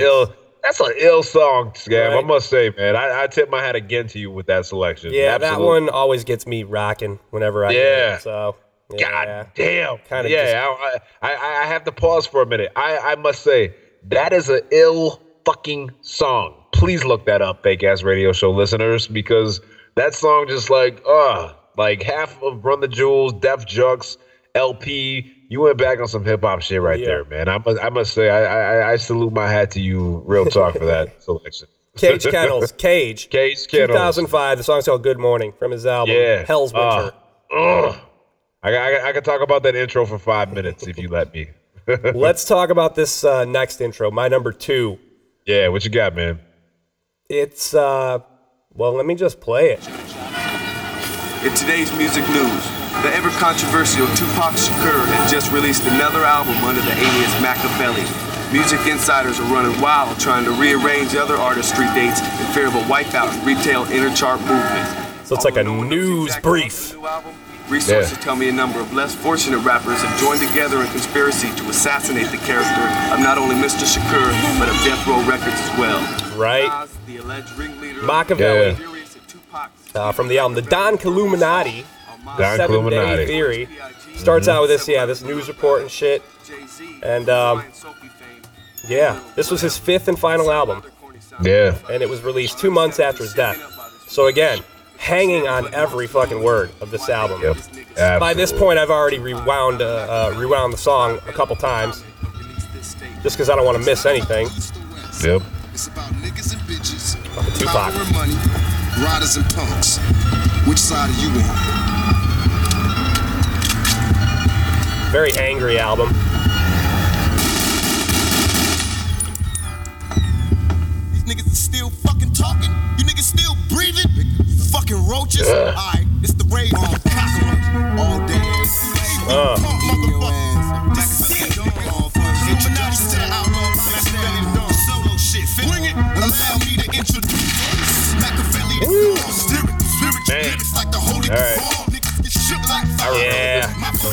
ill song, Scav. Right? I must say, man. I tip my hat again to you with that selection. Yeah, absolutely. That one always gets me rocking whenever I hear it, so... God damn. I have to pause for a minute. I must say, that is an ill fucking song. Please look that up, fake ass radio show listeners, because that song just like half of Run the Jewels, Def Jux, El-P. You went back on some hip hop shit there, man. I must say, I salute my hat to you, real talk, for that selection. Cage Kennels. Cage Kennels. 2005, the song's called Good Morning, from his album, Hell's Winter. I can talk about that intro for 5 minutes if you let me. Let's talk about this next intro, my number 2. Yeah, what you got, man? It's, well, let me just play it. In today's music news, the ever-controversial Tupac Shakur had just released another album under the alias Machiavelli. Music insiders are running wild trying to rearrange other artistry dates in fear of a wipeout retail inter-chart movement. So it's like a news brief. Resources tell me a number of less fortunate rappers have joined together in conspiracy to assassinate the character of not only Mr. Shakur, but of Death Row Records as well. Right. Machiavelli. From the album The Don Calluminati. Seven-Day Theory. Starts out with this news report and shit. And, this was his 5th and final album. Yeah. And it was released 2 months after his death. So, again... hanging on every fucking word of this album. Yep. By this point, I've already rewound the song a couple times, just because I don't want to miss anything. Yep. Fucking Tupac. Riders and punks. Which side are you on? Very angry album. These niggas is still fucking talking. You niggas still breathing. Fucking roaches. Alright, it's the raid on cockroach all day.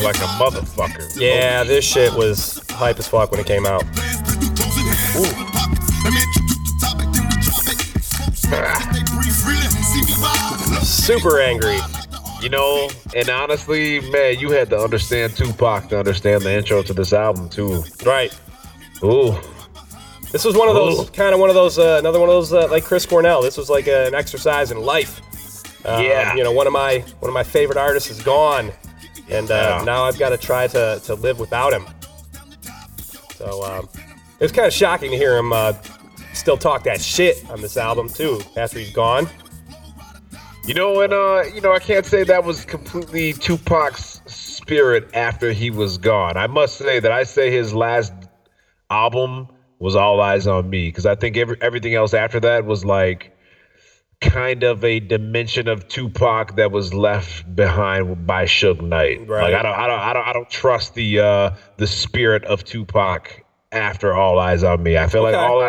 Like a motherfucker. Yeah, this shit was hype as fuck when it came out. Super angry. You know, and honestly, man, you had to understand Tupac to understand the intro to this album, too. Right. Ooh. This was one of those, another one of those, like Chris Cornell. This was like an exercise in life. You know, one of my favorite artists is gone, and now I've got to try to live without him. So, it was kind of shocking to hear him still talk that shit on this album, too, after he's gone. You know, and I can't say that was completely Tupac's spirit after he was gone. I must say that his last album was All Eyes on Me, because I think everything else after that was like kind of a dimension of Tupac that was left behind by Suge Knight. Right. Like I don't trust the spirit of Tupac after All Eyes on Me. I feel like All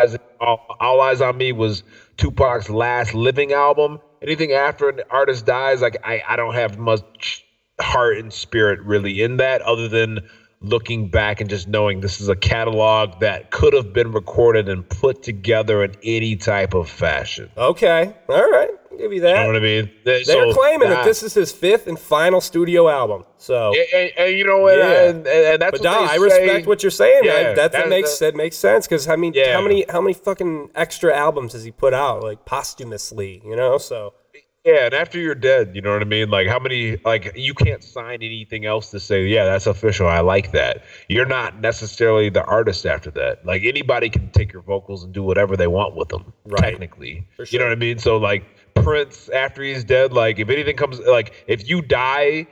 Eyes on Me was Tupac's last living album. Anything after an artist dies, like I don't have much heart and spirit really in that, other than looking back and just knowing this is a catalog that could have been recorded and put together in any type of fashion. Okay. All right. I'll give you that. You know what I mean? They're claiming that this is his fifth and final studio album. So, and you know what? Yeah. And that's but what I respect what you're saying. Yeah, man. That makes sense. Because, I mean, how many fucking extra albums has he put out, like, posthumously, you know? So... Yeah, and after you're dead, you know what I mean? Like, how many, like, you can't sign anything else to say, yeah, that's official. I like that. You're not necessarily the artist after that. Like, anybody can take your vocals and do whatever they want with them, right. Technically. For sure. You know what I mean? So, like, Prince, after he's dead, like, if anything comes, like, if you die,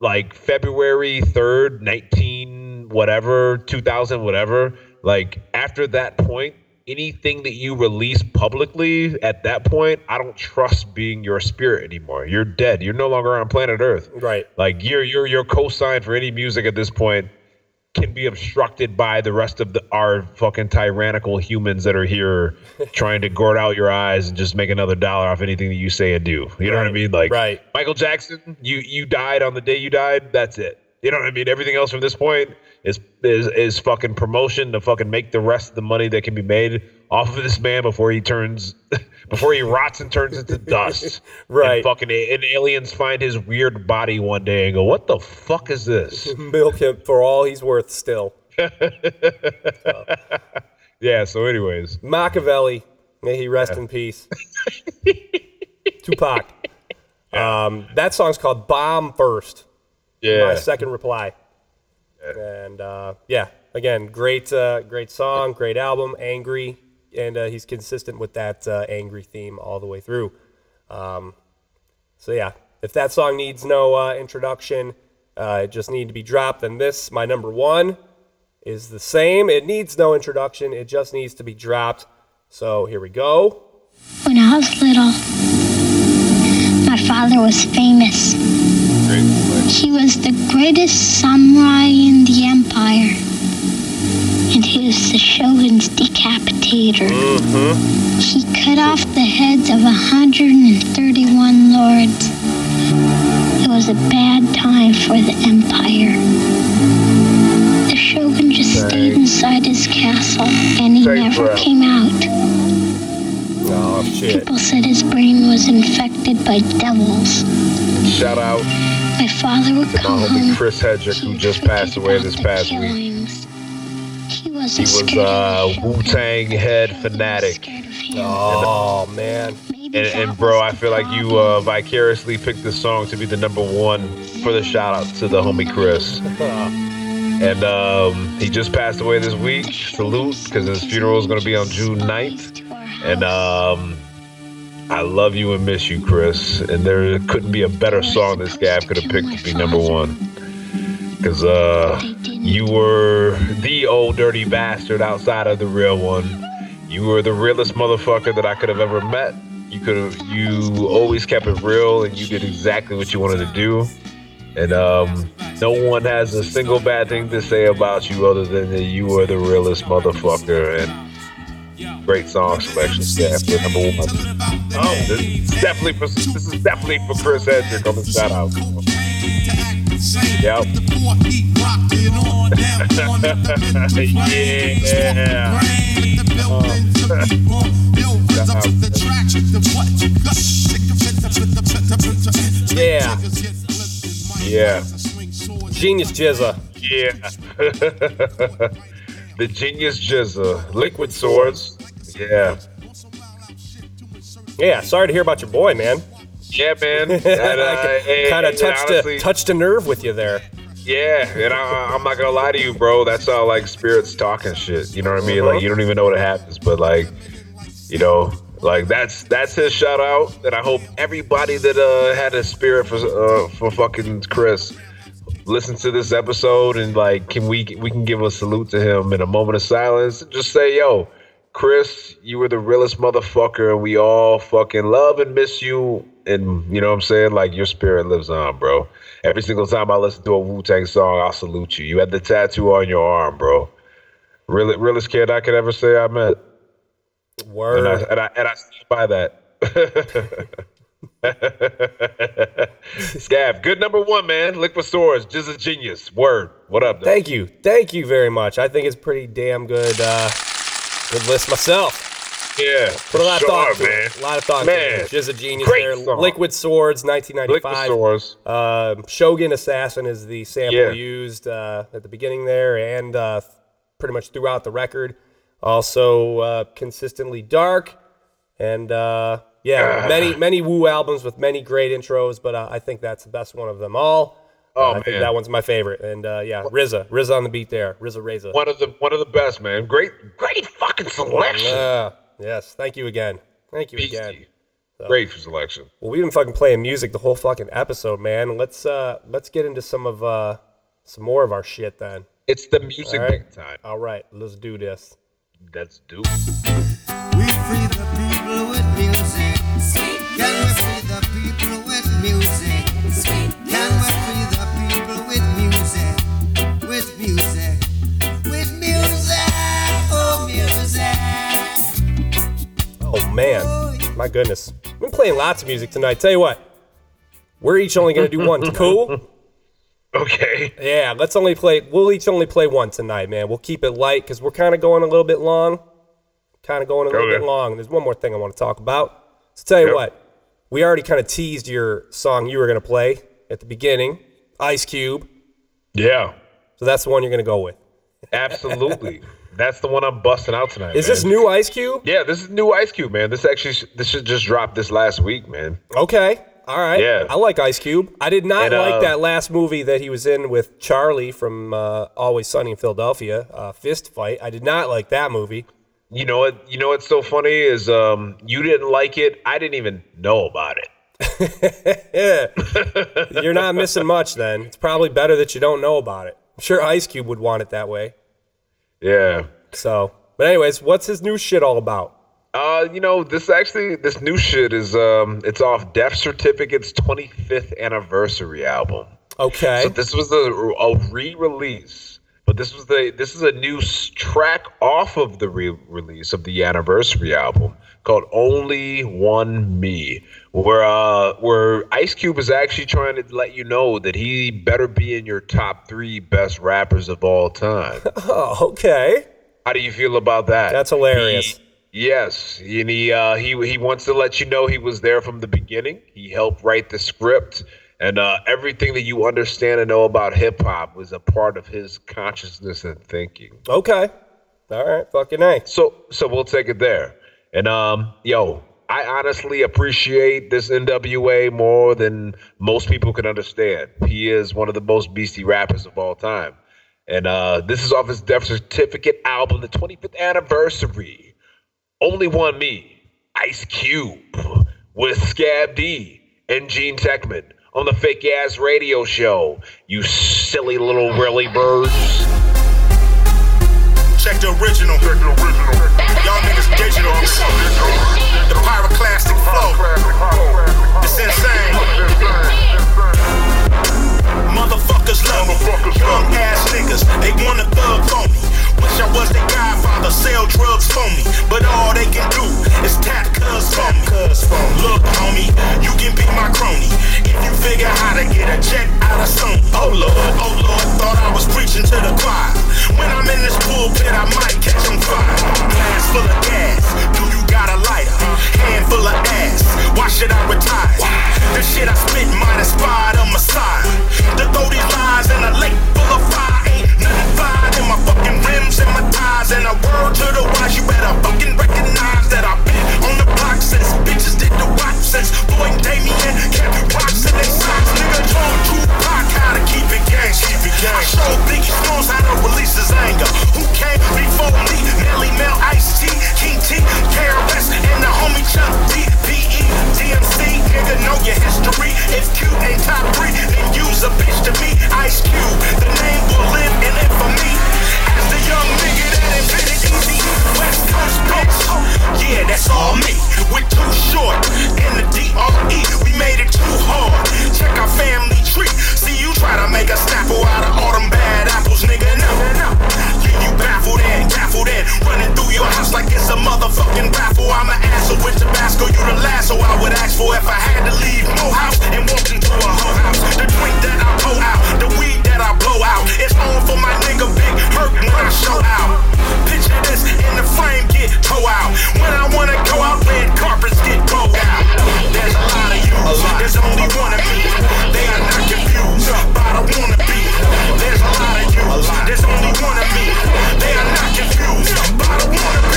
like, February 3rd, 19, whatever, 2000, whatever, like, after that point, anything that you release publicly at that point, I don't trust being your spirit anymore. You're dead. You're no longer on planet Earth. Right. Like your cosign for any music at this point can be obstructed by the rest of our fucking tyrannical humans that are here trying to gourd out your eyes and just make another dollar off anything that you say and do. You know what I mean? Like Michael Jackson, you died on the day you died. That's it. You know what I mean? Everything else from this point is fucking promotion to fucking make the rest of the money that can be made off of this man before he rots and turns into dust. Right. And aliens find his weird body one day and go, what the fuck is this? Milk him for all he's worth still. Yeah, so anyways. Machiavelli, may he rest in peace. Tupac. Yeah. That song's called Bomb First. Yeah. My Second Reply. And, again, great song, great album, angry, and he's consistent with that angry theme all the way through. If that song needs no introduction, it just need to be dropped, then this, my number one, is the same. It needs no introduction, it just needs to be dropped. So here we go. When I was little, my father was famous. Great. He was the greatest samurai in the empire, and he was the shogun's decapitator. Uh-huh. He cut off the heads of 131 lords. It was a bad time for the empire. The shogun just stayed inside his castle, and he never came out. Oh, shit. People said his brain was infected by devils. Shout out. My father would come home. Chris Hedrick, who just passed away this past week. He was a Wu-Tang head fanatic. Oh, man. And bro, I feel like you vicariously picked this song to be the number one for the shout-out to the homie Chris. And he just passed away this week. Salute, because his funeral is going to be on June 9th. And I love you and miss you, Chris. And there couldn't be a better song this Scav could have picked to be number one. Because you were the old dirty bastard outside of the real one. You were the realest motherfucker that I could have ever met. You always kept it real, and you did exactly what you wanted to do. And no one has a single bad thing to say about you other than that you were the realest motherfucker. And great song selection, Scav, number one. Oh, this is definitely for Chris Hedrick on the shout out. Yep. Yeah. Genius GZA. Yeah. The genius GZA. Liquid Swords. Yeah. Yeah, sorry to hear about your boy, man. Yeah, man. Kind of touched a nerve with you there. Yeah, and I'm not going to lie to you, bro. That's how, like, spirits talking shit. You know what I mean? Uh-huh. Like, you don't even know what happens, but, like, you know, like, that's his shout-out. And I hope everybody that had a spirit for fucking Chris listen to this episode and, like, we can give a salute to him in a moment of silence and just say, yo, Chris, you were the realest motherfucker, and we all fucking love and miss you. And you know what I'm saying? Like, your spirit lives on, bro. Every single time I listen to a Wu-Tang song, I'll salute you. You had the tattoo on your arm, bro. Realest kid I could ever say I met. Word. And I stand by that. Scav, good number one, man. Liquid Swords, just a genius. Word. What up, though? Thank you very much. I think it's pretty damn good. Good list myself. Yeah, put a lot of thought, man. A lot of thought, man. Just a genius there. Liquid Swords, 1995. Liquid Swords. Shogun Assassin is the sample used at the beginning there, and pretty much throughout the record. Also, Consistently Dark, and many Wu albums with many great intros, but I think that's the best one of them all. I think that one's my favorite, and RZA on the beat there, RZA. One of the best, man. Great fucking selection. Yes, thank you again. So, great for selection. Well, we've been fucking playing music the whole fucking episode, man. Let's get into some more of our shit then. It's the music time. All right, let's do this. Let's do it. We free the people with music. Sweet. Can we free the people with music? Sweet. Can we free the people with music? With music. With music. Oh, music. Oh, man. My goodness. I've been playing lots of music tonight. Tell you what. We're each only going to do one. Cool? Okay. Yeah, we'll each only play one tonight, man. We'll keep it light because we're kind of going a little bit long. There's one more thing I want to talk about. So tell you what, we already kind of teased your song you were going to play at the beginning, Ice Cube. Yeah. So that's the one you're going to go with. Absolutely. That's the one I'm busting out tonight. Is this new Ice Cube? Yeah, this is new Ice Cube, man. This should just drop this last week, man. Okay. All right. Yeah. I like Ice Cube. I did not like that last movie that he was in with Charlie from Always Sunny in Philadelphia, Fist Fight. I did not like that movie. You know what's so funny is you didn't like it. I didn't even know about it. Yeah. You're not missing much then. It's probably better that you don't know about it. I'm sure Ice Cube would want it that way. Yeah. So, but anyways, what's his new shit all about? This new shit is it's off Death Certificate's 25th anniversary album. Okay. So this was a re-release. But this is a new track off of the re-release of the anniversary album called "Only One Me," where Ice Cube is actually trying to let you know that he better be in your top 3 best rappers of all time. Oh, okay. How do you feel about that? That's hilarious. He wants to let you know he was there from the beginning. He helped write the script. And everything that you understand and know about hip-hop was a part of his consciousness and thinking. Okay. All right. Fucking A. So we'll take it there. And, I honestly appreciate this N.W.A. more than most people can understand. He is one of the most beastie rappers of all time. And this is off his Death Certificate album, the 25th anniversary. Only One Me, Ice Cube, with Scav D and Gene Techman. On the fake ass radio show, you silly little whirly birds. Check the original. Y'all niggas digital. The pyroclastic flow. It's insane. Motherfuckers love me. Drunk ass niggas, they wanna thug on me. Wish I was the godfather, sell drugs for me. But all they can do is tap cuz for me. Look, homie, you can be my crony. If you figure how to get a jet out of Sony. Oh Lord, thought I was preaching to the choir. When I'm in this pulpit, I might catch on fire. Plans full of gas, do you got a lighter? Handful of ass, why should I retire? The shit I spit might inspire on my side. To throw these lies in a lake full of fire ain't nothing fine in my fucking rim. And my thighs and a word to the wise. You better fucking recognize that I've been on the block since bitches did the rock since Boy and Damien kept you rocks in their socks. Nigga told Tupac how to keep it gangster. I showed Biggie Smalls how to release his anger. Who came before me? Melly Mel Ice-T. motherfucking raffle. I'm an asshole with Tabasco, you the lasso I would ask for if I had to leave Mo house and walk into a hoe house. The drink that I blow out, the weed that I blow out, it's on for my nigga Big Herc when I show out. Picture this in the frame get toe out. When I wanna go out, red carpets get broke out. There's a lot of you, there's only one of me. They are not confused by the wannabe. There's a lot of you, there's only one of me. They are not confused by the wannabe.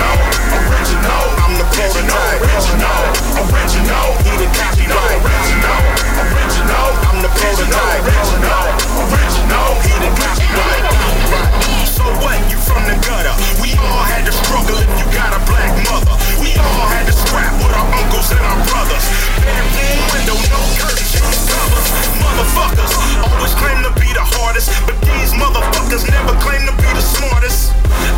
Original, original, I'm the prototype. Original, original, even copy the original. Original, I'm the prototype. Original, original, even copy the. So what? You from the gutter. We all had to struggle if you got a black mother. We all had to scrap with our uncles and our brothers. Bedroom window, no curtains, no covers. Motherfuckers always claim to be the hardest, but these motherfuckers never claim to be the smartest.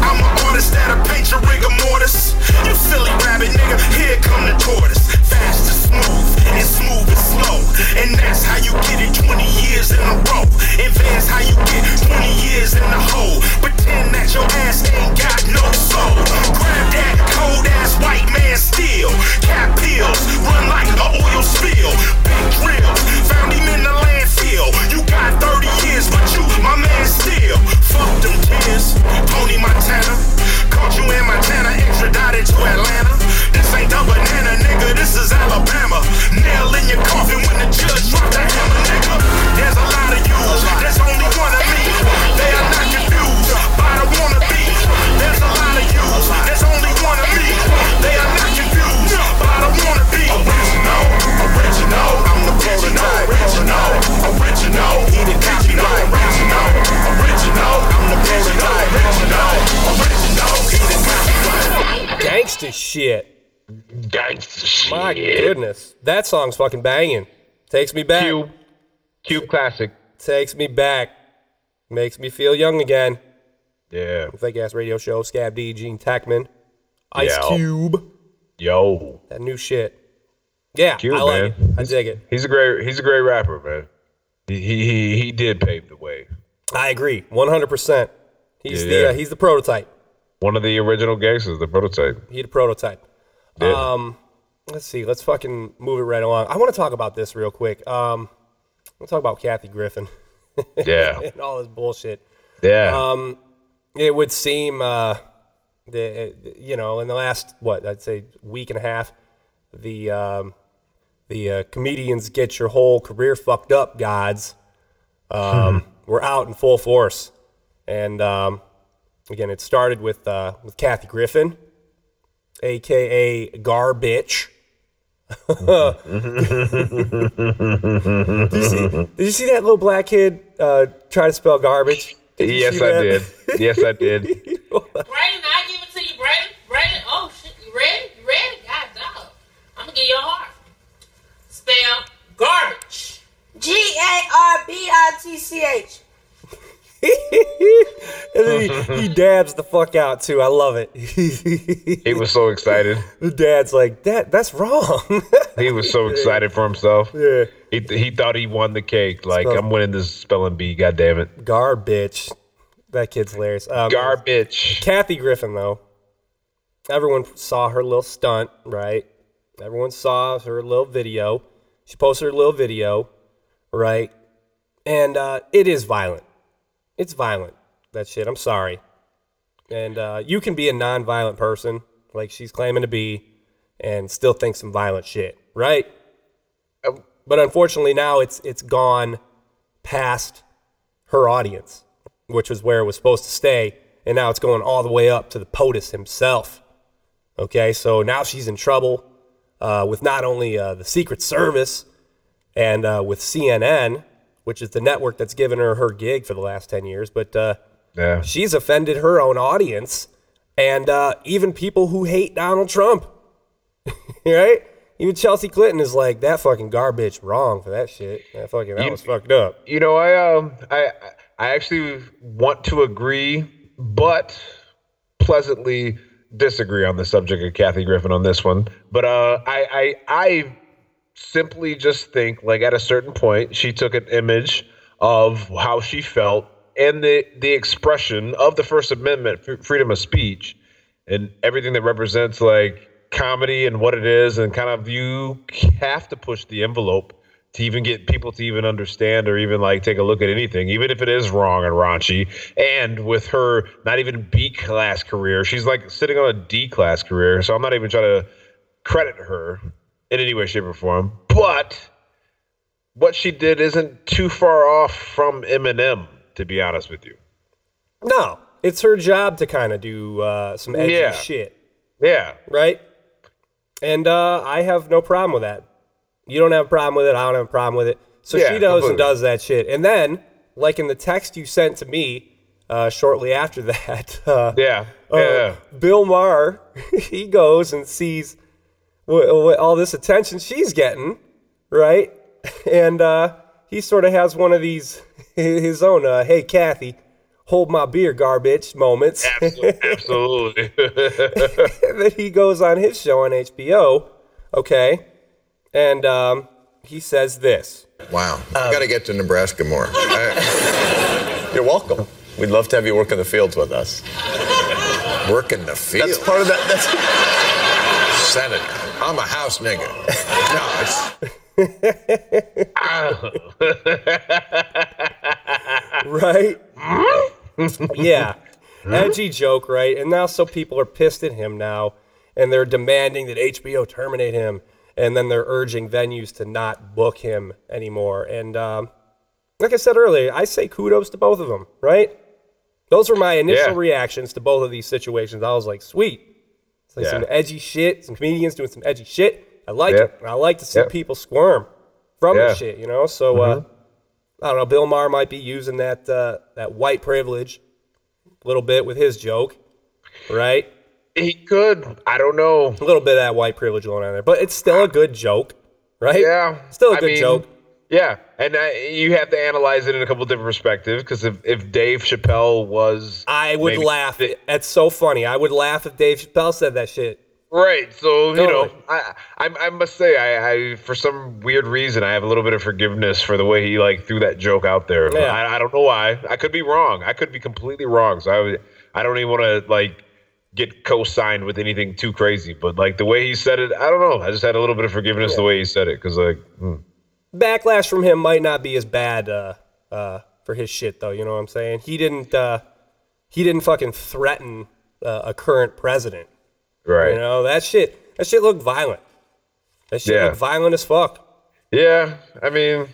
I'm an artist that'll paint your rigor mortis. You silly rabbit nigga, here come the tortoise. Fast and smooth and slow. And that's how you get it 20 years in a row. And that's how you get 20 years in a hole. Pretend that your ass ain't got no soul. Grab that cold ass white man steel. Cap pills, run like an oil spill. Big drills, found him in the landfill. You got 30 years, but you, my man, still. Fuck them tears, Tony Montana. Caught you in Montana, extradited to Atlanta. This ain't the banana, nigga, this is Alabama. Nail in your coffin when the judge dropped the hammer, nigga. There's a lot of you, there's only one of me. They are not confused by the wannabe. There's a lot of you, there's only one of me. They are not confused by the wannabe. Original, original, I'm the prototype. Original, original, he the copyright. Original, original, I'm the prototype. Original, original, he the copyright. Gangsta shit. Gangsta shit. My goodness, that song's fucking banging. Takes me back. Cube classic. Takes me back. Makes me feel young again. Yeah. Fake ass radio show. Scav D, Gene Tackman, Ice Cube. Yo. That new shit. Yeah, Cube, I like it. I dig it. He's a great rapper, man. He did pave the way. I agree, 100%. He's the prototype. One of the original gangsters, the prototype. He the prototype. Yeah. Let's see. Let's fucking move it right along. I want to talk about this real quick. We'll talk about Kathy Griffin. Yeah. And all this bullshit. Yeah. It would seem, in the last, I'd say week and a half, the comedians get your whole career fucked up gods were out in full force. And, again, it started with Kathy Griffin, a.k.a. Garbitch. Did you see that little black kid try to spell garbage? Yes, I did. Brayden, I give it to you, Brayden. Oh shit, you ready? God dog. I'm gonna give you a heart. Spell garbage. GARBITCH. And then he dabs the fuck out too. I love it. He was so excited. The dad's like, that's wrong. He was so excited for himself. Yeah. He thought he won the cake. Like, I'm winning this spelling bee, goddammit. Garbage. That kid's hilarious. Garbage. Kathy Griffin, though. Everyone saw her little stunt, right? Everyone saw her little video. She posted her little video, right? And it is violent. It's violent, that shit. I'm sorry. And you can be a non-violent person, like she's claiming to be, and still think some violent shit, right? But unfortunately now it's gone past her audience, which was where it was supposed to stay, and now it's going all the way up to the POTUS himself. Okay, so now she's in trouble with not only the Secret Service and with CNN, which is the network that's given her her gig for the last 10 years. But she's offended her own audience and even people who hate Donald Trump, right? Even Chelsea Clinton is like, that fucking garbage wrong for that shit. That was fucked up. You know, I actually want to agree, but pleasantly disagree on the subject of Kathy Griffin on this one. But I simply just think, like, at a certain point, she took an image of how she felt and the expression of the First Amendment, freedom of speech, and everything that represents like comedy and what it is, and kind of you have to push the envelope to even get people to even understand or even like take a look at anything, even if it is wrong and raunchy. And with her not even B-class career, she's like sitting on a D-class career. So I'm not even trying to credit her in any way, shape, or form. But what she did isn't too far off from Eminem, to be honest with you. No, it's her job to kind of do some edgy shit. Yeah. Right? And I have no problem with that. You don't have a problem with it. I don't have a problem with it. So she knows and does that shit. And then, like in the text you sent to me shortly after that, Bill Maher, he goes and sees all this attention she's getting, right? And he sort of has one of these, his own, hey, Kathy, hold my beer, garbage moments. Absolutely. And then he goes on his show on HBO, okay? And he says this. Wow. I got to get to Nebraska more. You're welcome. We'd love to have you work in the fields with us. Work in the fields? That's part of that. That's... Senator, I'm a house nigga. No, it's... Right? Yeah. Edgy joke, right? And now some people are pissed at him now, and they're demanding that HBO terminate him. And then they're urging venues to not book him anymore. And like I said earlier, I say kudos to both of them, right? Those were my initial reactions to both of these situations. I was like, sweet. It's like some edgy shit, some comedians doing some edgy shit. I like it. I like to see people squirm from the shit, you know? So, I don't know, Bill Maher might be using that that white privilege a little bit with his joke, right? He could. I don't know. A little bit of that white privilege going on there. But it's still a good joke, right? Yeah. Still a good joke. Yeah. And you have to analyze it in a couple different perspectives, because if Dave Chappelle was... I would laugh. That's so funny. I would laugh if Dave Chappelle said that shit. Right. So, totally. You know, I must say, I for some weird reason, I have a little bit of forgiveness for the way he, like, threw that joke out there. Yeah. I don't know why. I could be wrong. I could be completely wrong. So I don't even want to, like... get co-signed with anything too crazy, but like the way he said it, I don't know. I just had a little bit of forgiveness the way he said it, because like backlash from him might not be as bad for his shit though. You know what I'm saying? He didn't fucking threaten a current president, right? You know, that shit looked violent. That shit looked violent as fuck. Yeah, I mean,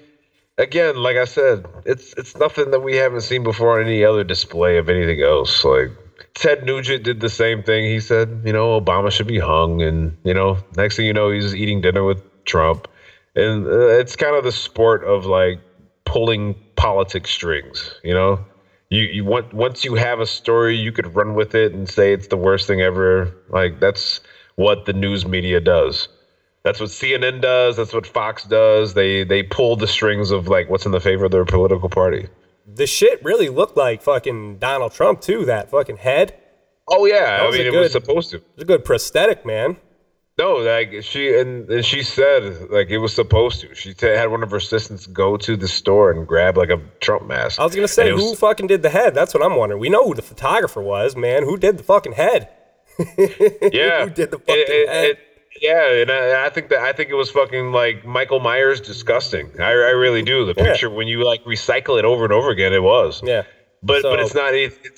again, like I said, it's nothing that we haven't seen before on any other display of anything else, like. Ted Nugent did the same thing. He said, you know, Obama should be hung. And, you know, next thing you know, he's eating dinner with Trump. And it's kind of the sport of, like, pulling politics strings, you know? You want, once you have a story, you could run with it and say it's the worst thing ever. Like, that's what the news media does. That's what CNN does. That's what Fox does. They pull the strings of, like, what's in the favor of their political party. The shit really looked like fucking Donald Trump, too, that fucking head. Oh, yeah. I mean, it was supposed to. It was a good prosthetic, man. No, like, she said, like, it was supposed to. She had one of her assistants go to the store and grab, like, a Trump mask. I was going to say, who fucking did the head? That's what I'm wondering. We know who the photographer was, man. Who did the fucking head? Yeah. Who did the fucking head? And I think it was fucking like Michael Myers disgusting. I really do. The picture when you like recycle it over and over again, it was. Yeah. But so, but it's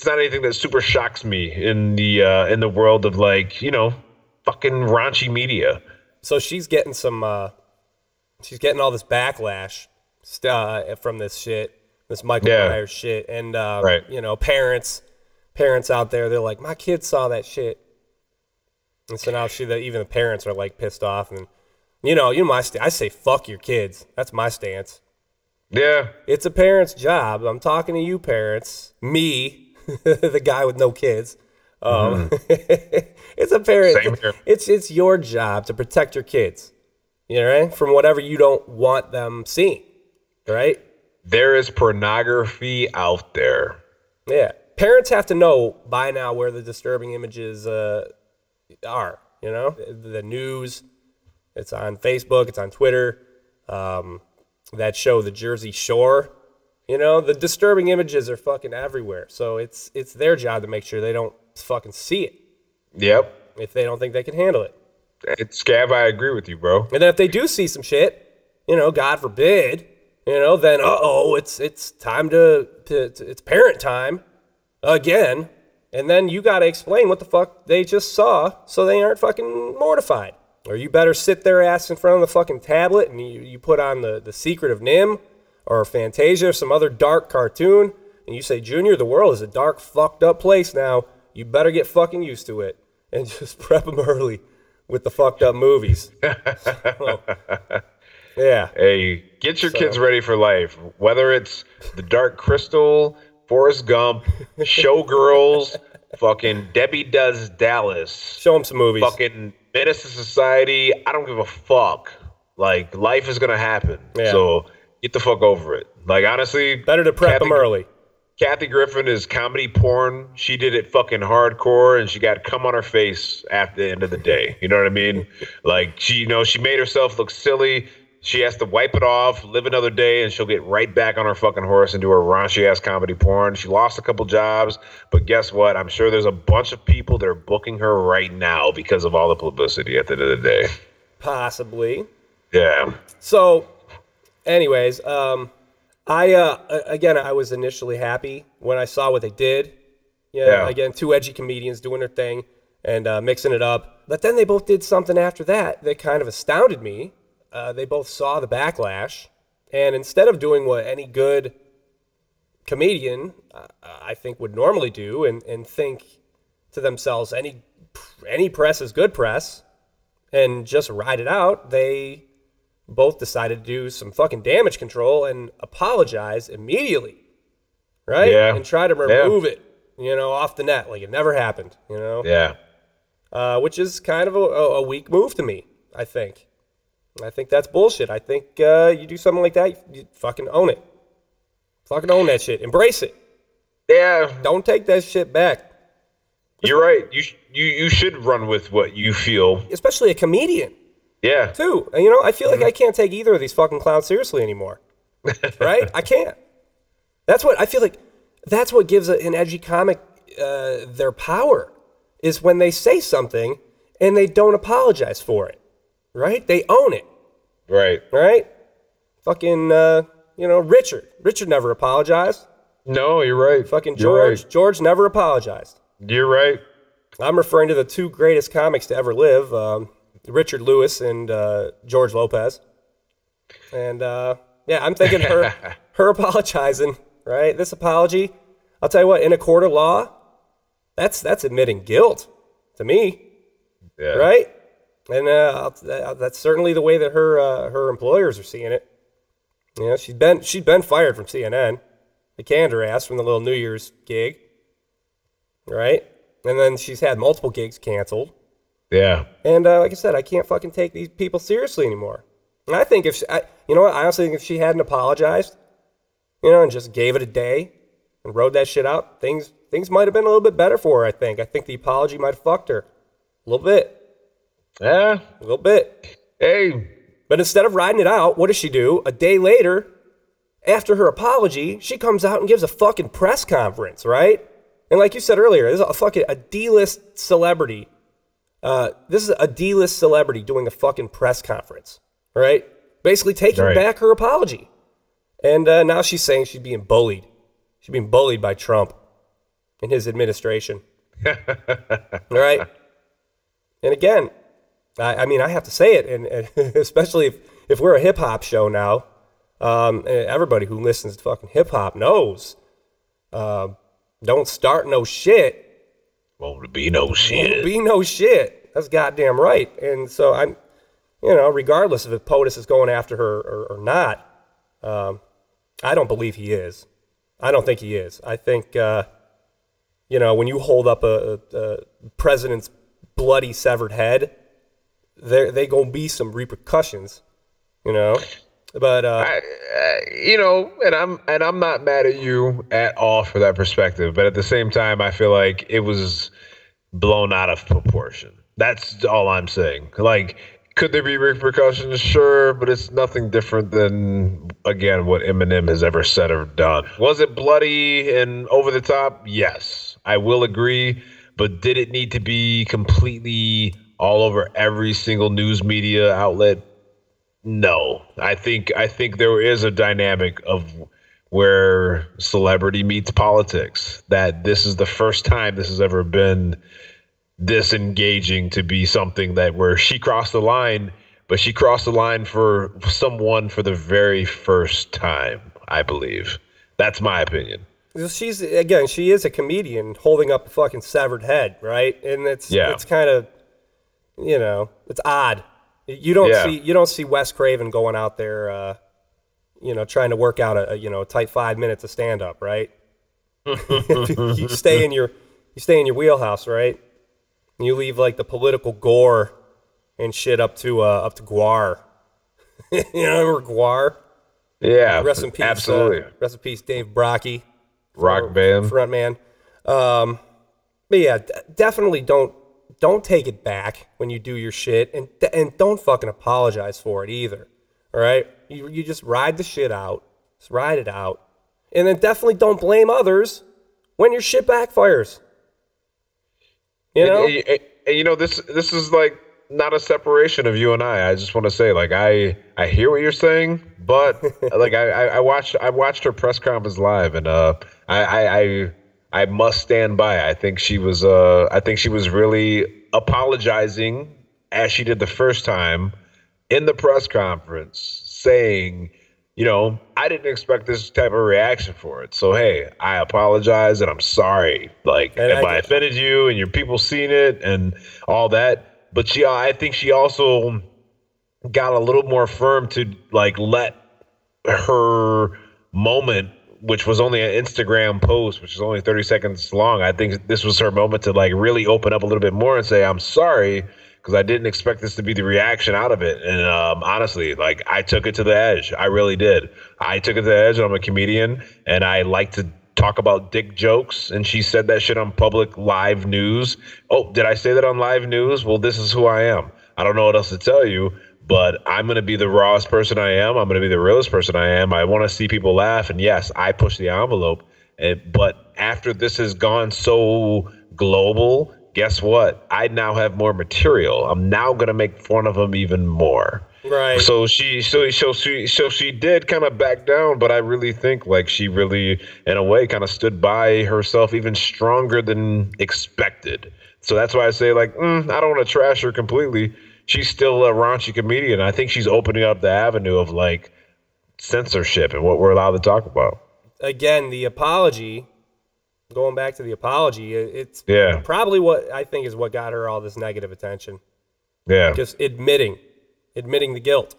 not anything that super shocks me in the world of like, you know, fucking raunchy media. So she's getting all this backlash from this shit, this Michael Myers shit, and you know, parents out there, they're like, my kids saw that shit. And so now even the parents are, like, pissed off. And, you know my I say, fuck your kids. That's my stance. Yeah. It's a parent's job. I'm talking to you parents. Me, the guy with no kids. It's a parent. Same here. It's your job to protect your kids, you know, right? From whatever you don't want them seeing, right? There is pornography out there. Yeah. Parents have to know by now where the disturbing images are, you know, the news, it's on Facebook, it's on Twitter, that show the Jersey Shore, you know, the disturbing images are fucking everywhere. So it's their job to make sure they don't fucking see it. Yep. If they don't think they can handle it. Scav, I agree with you, bro. And then if they do see some shit, you know, God forbid, you know, then it's time it's parent time again. And then you got to explain what the fuck they just saw so they aren't fucking mortified. Or you better sit their ass in front of the fucking tablet and you put on the Secret of Nim or Fantasia or some other dark cartoon and you say, Junior, the world is a dark, fucked up place now. You better get fucking used to it. And just prep them early with the fucked up movies. So, yeah. Hey, get your kids ready for life. Whether it's The Dark Crystal, Forrest Gump, Showgirls, fucking Debbie Does Dallas. Show them some movies. Fucking Menace to Society. I don't give a fuck. Like, life is going to happen. Yeah. So get the fuck over it. Like, honestly. Better to prep them early. Kathy Griffin is comedy porn. She did it fucking hardcore, and she got cum on her face at the end of the day. You know what I mean? Like, she, you know, she made herself look silly. She has to wipe it off, live another day, and she'll get right back on her fucking horse and do her raunchy-ass comedy porn. She lost a couple jobs, but guess what? I'm sure there's a bunch of people that are booking her right now because of all the publicity at the end of the day. Possibly. Yeah. So, anyways, I was initially happy when I saw what they did. Yeah. Again, two edgy comedians doing their thing and mixing it up. But then they both did something after that that kind of astounded me. They both saw the backlash. And instead of doing what any good comedian, I think, would normally do and think to themselves, any press is good press, and just ride it out, they both decided to do some fucking damage control and apologize immediately, right? Yeah. And try to remove it, you know, off the net. Like it never happened, you know? Yeah. Which is kind of a weak move to me, I think. I think that's bullshit. I think you do something like that, you fucking own it. Fucking own that shit. Embrace it. Yeah. Don't take that shit back. You're right. You should run with what you feel. Especially a comedian. Yeah. Too. And, you know, I feel like I can't take either of these fucking clowns seriously anymore. Right? I can't. That's what I feel like. That's what gives an edgy comic their power is when they say something and they don't apologize for it. Right? They own it. Right. Right? Fucking, you know, Richard. Richard never apologized. No, you're right. Fucking George. Right. George never apologized. You're right. I'm referring to the two greatest comics to ever live, Richard Lewis and George Lopez. And, yeah, I'm thinking her apologizing, right? This apology, I'll tell you what, in a court of law, that's admitting guilt to me. Yeah. Right? And that's certainly the way that her employers are seeing it. You know, she'd been fired from CNN. They canned her ass from the little New Year's gig, right? And then she's had multiple gigs canceled. Yeah. And like I said, I can't fucking take these people seriously anymore. And I think if I honestly think if she hadn't apologized, you know, and just gave it a day and rode that shit out, things might have been a little bit better for her. I think the apology might have fucked her a little bit. Yeah. A little bit. Hey. But instead of riding it out, what does she do? A day later, after her apology, she comes out and gives a fucking press conference, right? And like you said earlier, this is a D-list celebrity. This is a D-list celebrity doing a fucking press conference, right? Basically taking back her apology. And now she's saying she's being bullied. She's being bullied by Trump and his administration. All right? And again, I mean, I have to say it, and especially if we're a hip-hop show now, everybody who listens to fucking hip-hop knows, don't start no shit. Won't be no shit. Won't be no shit. That's goddamn right. And so I'm, you know, regardless of if POTUS is going after her or not, I don't believe he is. I don't think he is. I think, you know, when you hold up a president's bloody severed head, There gonna be some repercussions, you know. But you know, and I'm not mad at you at all for that perspective. But at the same time, I feel like it was blown out of proportion. That's all I'm saying. Like, could there be repercussions? Sure, but it's nothing different than again what Eminem has ever said or done. Was it bloody and over the top? Yes, I will agree. but did it need to be completely all over every single news media outlet? No. I think there is a dynamic of where celebrity meets politics, that this is the first time this has ever been this engaging to be something that where she crossed the line, but she crossed the line for someone for the very first time, I believe. That's my opinion. She's, again, she is a comedian holding up a fucking severed head, right? And it's kind of, you know, it's odd. You don't see Wes Craven going out there, you know, trying to work out a tight 5 minutes of stand up, right? you stay in your wheelhouse, right? And you leave like the political gore and shit up to Guar. You know, remember Guar? Yeah, rest in peace. Absolutely. Rest in peace, Dave Brockie, rock band frontman. But yeah, definitely don't take it back when you do your shit, and don't fucking apologize for it either. All right, you just ride the shit out, just ride it out, and then definitely don't blame others when your shit backfires. You know, and you know this is like not a separation of you and I. I just want to say, like, I hear what you're saying, but like I watched her press conference live, and I must stand by. I think she was really apologizing as she did the first time in the press conference, saying, you know, I didn't expect this type of reaction for it. So, hey, I apologize and I'm sorry. Like, if I offended you and your people seen it and all that. But I think she also got a little more firm to, like, let her moment, which was only an Instagram post, which is only 30 seconds long. I think this was her moment to, like, really open up a little bit more and say, I'm sorry, because I didn't expect this to be the reaction out of it. And honestly, like, I took it to the edge. I really did. I took it to the edge. I'm a comedian, and I like to talk about dick jokes. And she said that shit on public live news. Oh, did I say that on live news? Well, this is who I am. I don't know what else to tell you, but I'm going to be the rawest person I am. I'm going to be the realest person I am. I want to see people laugh. And yes, I push the envelope. But after this has gone so global, guess what? I now have more material. I'm now going to make fun of them even more. Right. So she did kind of back down, but I really think, like, she really, in a way, kind of stood by herself even stronger than expected. So that's why I say, like, I don't want to trash her completely. She's still a raunchy comedian. I think she's opening up the avenue of, like, censorship and what we're allowed to talk about. Again, the apology, going back to the apology, it's probably what I think is what got her all this negative attention. Yeah. Just admitting the guilt.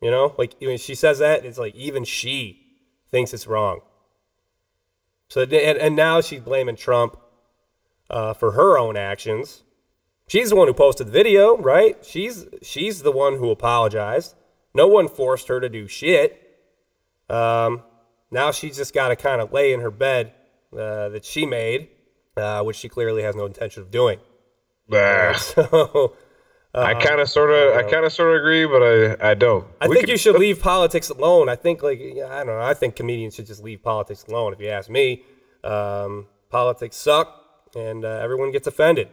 You know, like, when she says that, it's like even she thinks it's wrong. So and now she's blaming Trump for her own actions. She's the one who posted the video, right? She's the one who apologized. No one forced her to do shit. Now she's just got to kind of lay in her bed that she made, which she clearly has no intention of doing. So I kind of agree, but I don't. I think you should leave politics alone. I think, like, I don't know. I think comedians should just leave politics alone. If you ask me, politics suck, and everyone gets offended.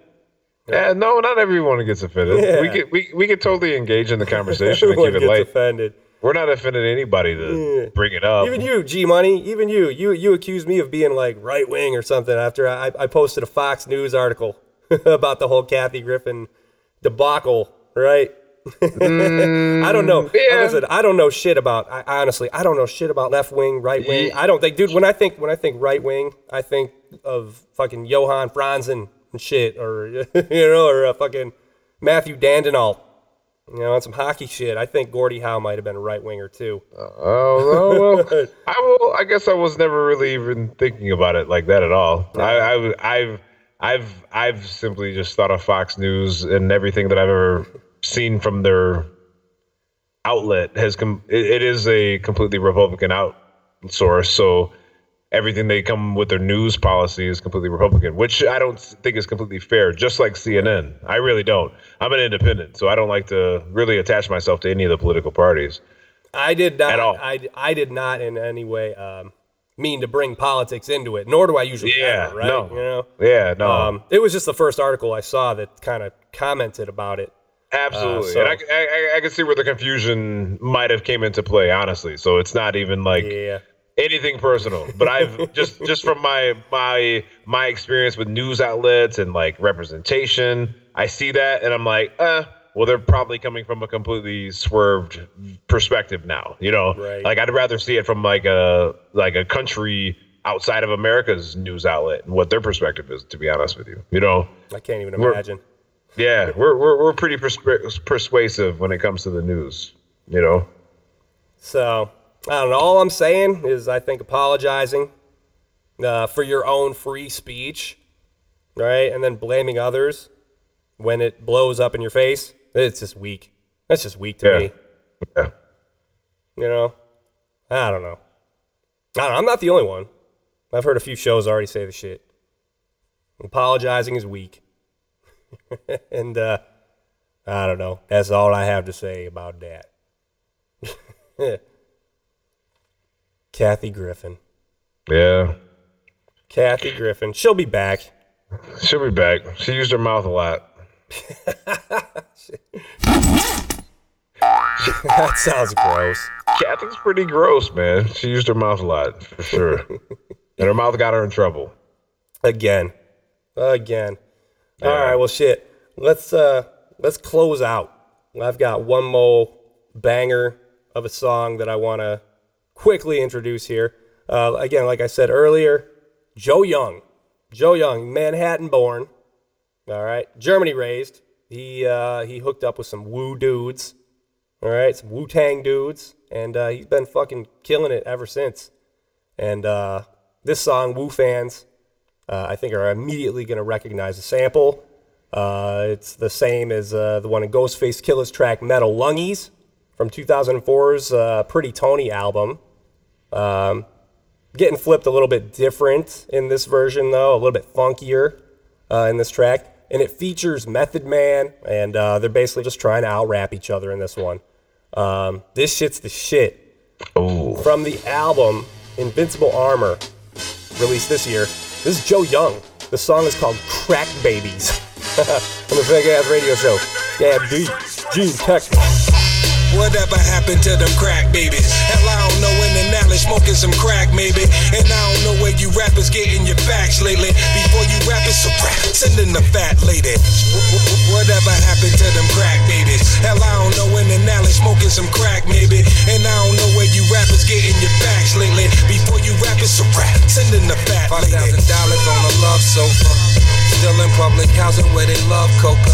Yeah, no, not everyone gets offended. Yeah. We could totally engage in the conversation and keep it light. Offended. We're not offending anybody to bring it up. Even you, G Money. Even you accused me of being, like, right wing or something after I posted a Fox News article about the whole Kathy Griffin debacle, right? I don't know. Yeah. Listen, I don't know shit about. I honestly don't know shit about left wing, right wing. Yeah. I don't think, dude. When I think right wing, I think of fucking Johann Franzen and shit, or, you know, or a fucking Matthew Dandenalt, you know, on some hockey shit. I think Gordie Howe might have been a right winger too. Oh no, well, I guess I was never really even thinking about it like that at all. Yeah. I've simply just thought of Fox News, and everything that I've ever seen from their outlet it is a completely Republican source, so everything they come with their news policy is completely Republican, which I don't think is completely fair, just like CNN. I really don't. I'm an independent, so I don't like to really attach myself to any of the political parties. I did not at all. I did not in any way mean to bring politics into it, nor do I usually ever, right? No. You know? Yeah, no. It was just the first article I saw that kind of commented about it. Absolutely. So, and I can see where the confusion might have came into play, honestly. So it's not even like anything personal. But I've just from my experience with news outlets and like representation, I see that and I'm like, well, they're probably coming from a completely swerved perspective now, you know, right. Like I'd rather see it from like a country outside of America's news outlet and what their perspective is, to be honest with you. You know, I can't even imagine. Yeah, we're pretty persuasive when it comes to the news, you know. So I don't know. All I'm saying is I think apologizing for your own free speech, right, and then blaming others when it blows up in your face, it's just weak. That's just weak to me. Yeah. You know, I don't know. I'm not the only one. I've heard a few shows already say the shit. Apologizing is weak. And I don't know. That's all I have to say about that. Kathy Griffin. Yeah. Kathy Griffin. She'll be back. She'll be back. She used her mouth a lot. That sounds gross. Kathy's pretty gross, man. She used her mouth a lot, for sure. And her mouth got her in trouble. Again. Yeah. All right, well, shit. Let's close out. I've got one more banger of a song that I want to quickly introduce here. Again, like I said earlier, Joe Young, Manhattan-born. All right, Germany-raised. He hooked up with some Wu dudes. All right, some Wu-Tang dudes, and he's been fucking killing it ever since. And this song, Wu fans, I think are immediately going to recognize the sample. It's the same as the one in Ghostface Killer's track Metal Lungies from 2004's Pretty Tony album. Getting flipped a little bit different in this version, though, a little bit funkier in this track. And it features Method Man, and they're basically just trying to out-rap each other in this one. This shit's the shit. Ooh. From the album Invincible Armor, released this year. This is Joe Young. The song is called Crack Babies on the Big Ass Radio Show. Yeah, Gene Tech. Whatever happened to them crack babies? Hell, I don't know, in and out, smoking some crack maybe. And I don't know where you rappers getting your facts lately. Before you rap, it's a rap, sending the fat lady. Whatever happened to them crack babies? Hell, I don't know, in and out, smoking some crack maybe. And I don't know where you rappers getting your facts lately. Before you rap, it's a rap, sending the fat lady. $5,000 on a love sofa. Still in public housing where they love coca.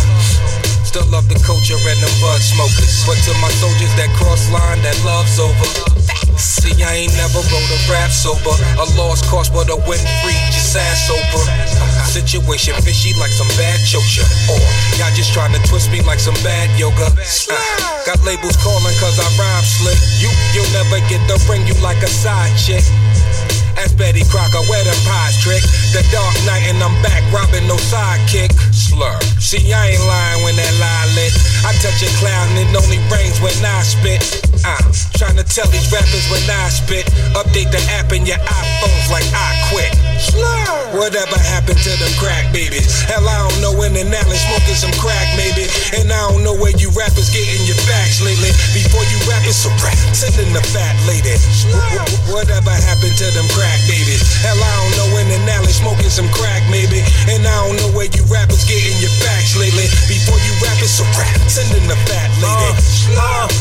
Still love the culture and the bud smokers. But to my soldiers that cross line, that love's over. See, I ain't never wrote a rap sober. A loss cost but a win free, just ass over. Situation fishy like some bad chocha. Or y'all just trying to twist me like some bad yoga. Got labels calling cause I rhyme slick. You'll never get the ring, you like a side chick. Ask Betty Crocker where them pies trick. The Dark Knight and I'm back, robbing no sidekick. Slur. See, I ain't lying when that lie lit. I touch a cloud and it only rains when I spit. I'm trying to tell these rappers when I spit. Update the app in your iPhones like I quit. Slur. Whatever happened to them crack babies? Hell, I don't know, in and out, smoking some crack maybe. And I don't know where you rappers getting your facts lately. Before you rap, it's a rap, sending the fat lady. Whatever happened to them crack babies? Hell, I don't know, in and out, smoking some crack maybe. And I don't know where you rappers getting your facts lately. Before you rap, it's a rap, sending the fat lady.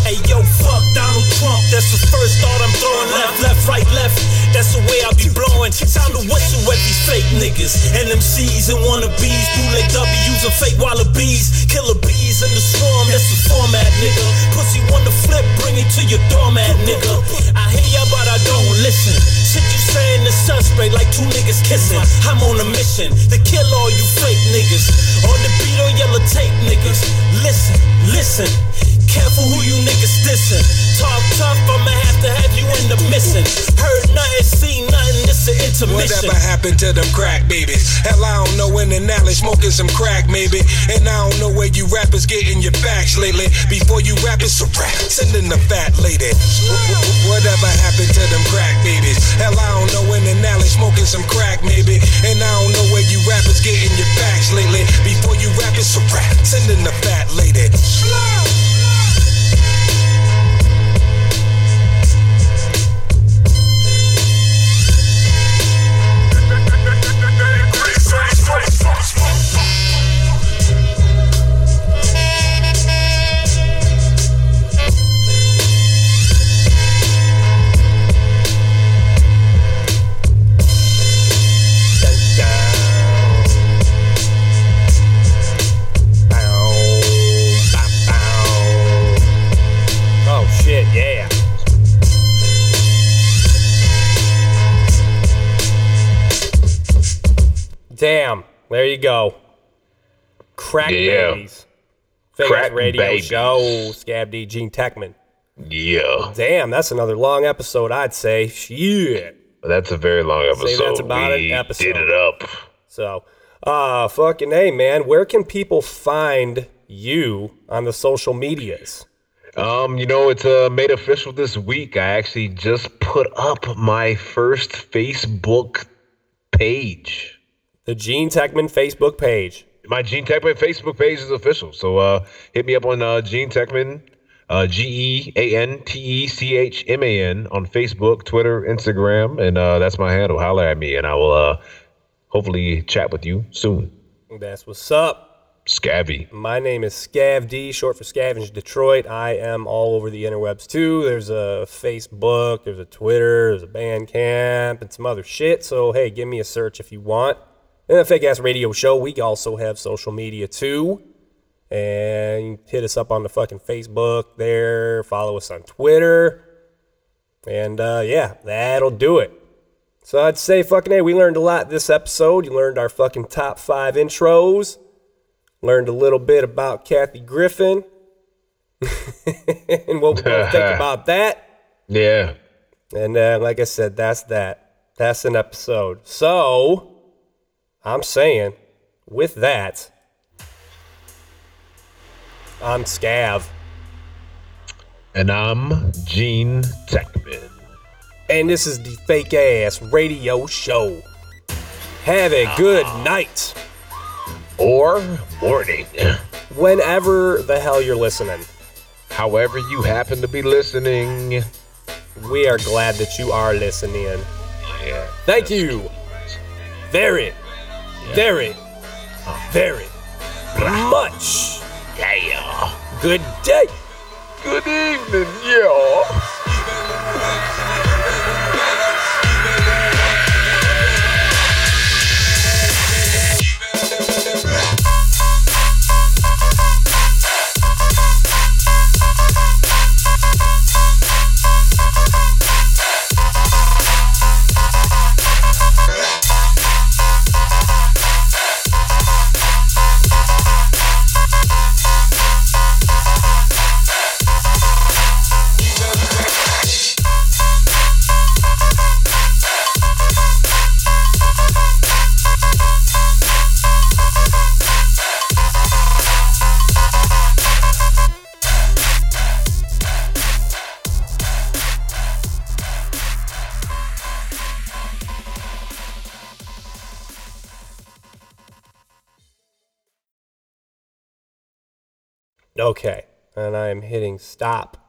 Hey yo, fuck Donald Trump, that's the first thought I'm throwing. Left, right, left, that's the way I be blowing. Time to whistle at these fake niggas and MCs and wannabes, bootleg W's and fake wallabies, killer bees in the swarm, that's the format, nigga. Pussy wanna flip, bring it to your doormat, nigga. I hear ya, but I don't listen. Shit you sayin' is suspect like two niggas kissing. I'm on a mission to kill all you fake niggas. On the beat on yellow tape, niggas. Listen. Careful who you niggas dissin'. Talk tough, I'ma have to have you in the missing. Heard nothing, seen nothing, this an intermission. Whatever happened to them crack babies? Hell, I don't know. In and out, smoking some crack maybe. And I don't know where you rappers getting your facts lately. Before you rap, it's a rap. Sending the fat lady. Whatever happened to them crack babies? Hell, I don't know. In and out, smoking some crack maybe. And I don't know where you rappers getting your facts lately. Before you rap, it's a rap. Sending the fat lady. Damn, there you go. Crack babies. Crack radio babies. Show, Scab D, Gene Techman. Yeah. Damn, that's another long episode, I'd say. Shit. That's a very long episode. Say that's about an episode. We did it up. So, fucking A, man. Where can people find you on the social medias? You know, it's made official this week. I actually just put up my first Facebook page. The Gene Techman Facebook page. My Gene Techman Facebook page is official. So hit me up on Gene Techman, GEAN TECHMAN on Facebook, Twitter, Instagram. And that's my handle. Holler at me, and I will hopefully chat with you soon. That's what's up. Scavvy. My name is Scav D, short for Scavenge Detroit. I am all over the interwebs, too. There's a Facebook, there's a Twitter, there's a Bandcamp, and some other shit. So, hey, give me a search if you want. And the Fake Ass Radio Show, we also have social media too. And hit us up on the fucking Facebook there. Follow us on Twitter. And yeah, that'll do it. So I'd say fucking A, we learned a lot this episode. You learned our fucking top 5 intros. Learned a little bit about Kathy Griffin. And what we're going to think about that. Yeah. And like I said, that's that. That's an episode. So... I'm saying, with that, I'm Scav. And I'm Gene Techman. And this is the Fake Ass Radio Show. Have a good night. Or morning. Whenever the hell you're listening. However you happen to be listening. We are glad that you are listening. Yeah. Thank you. Very much. Yeah. Good day. Good evening, y'all. Okay, and I am hitting stop.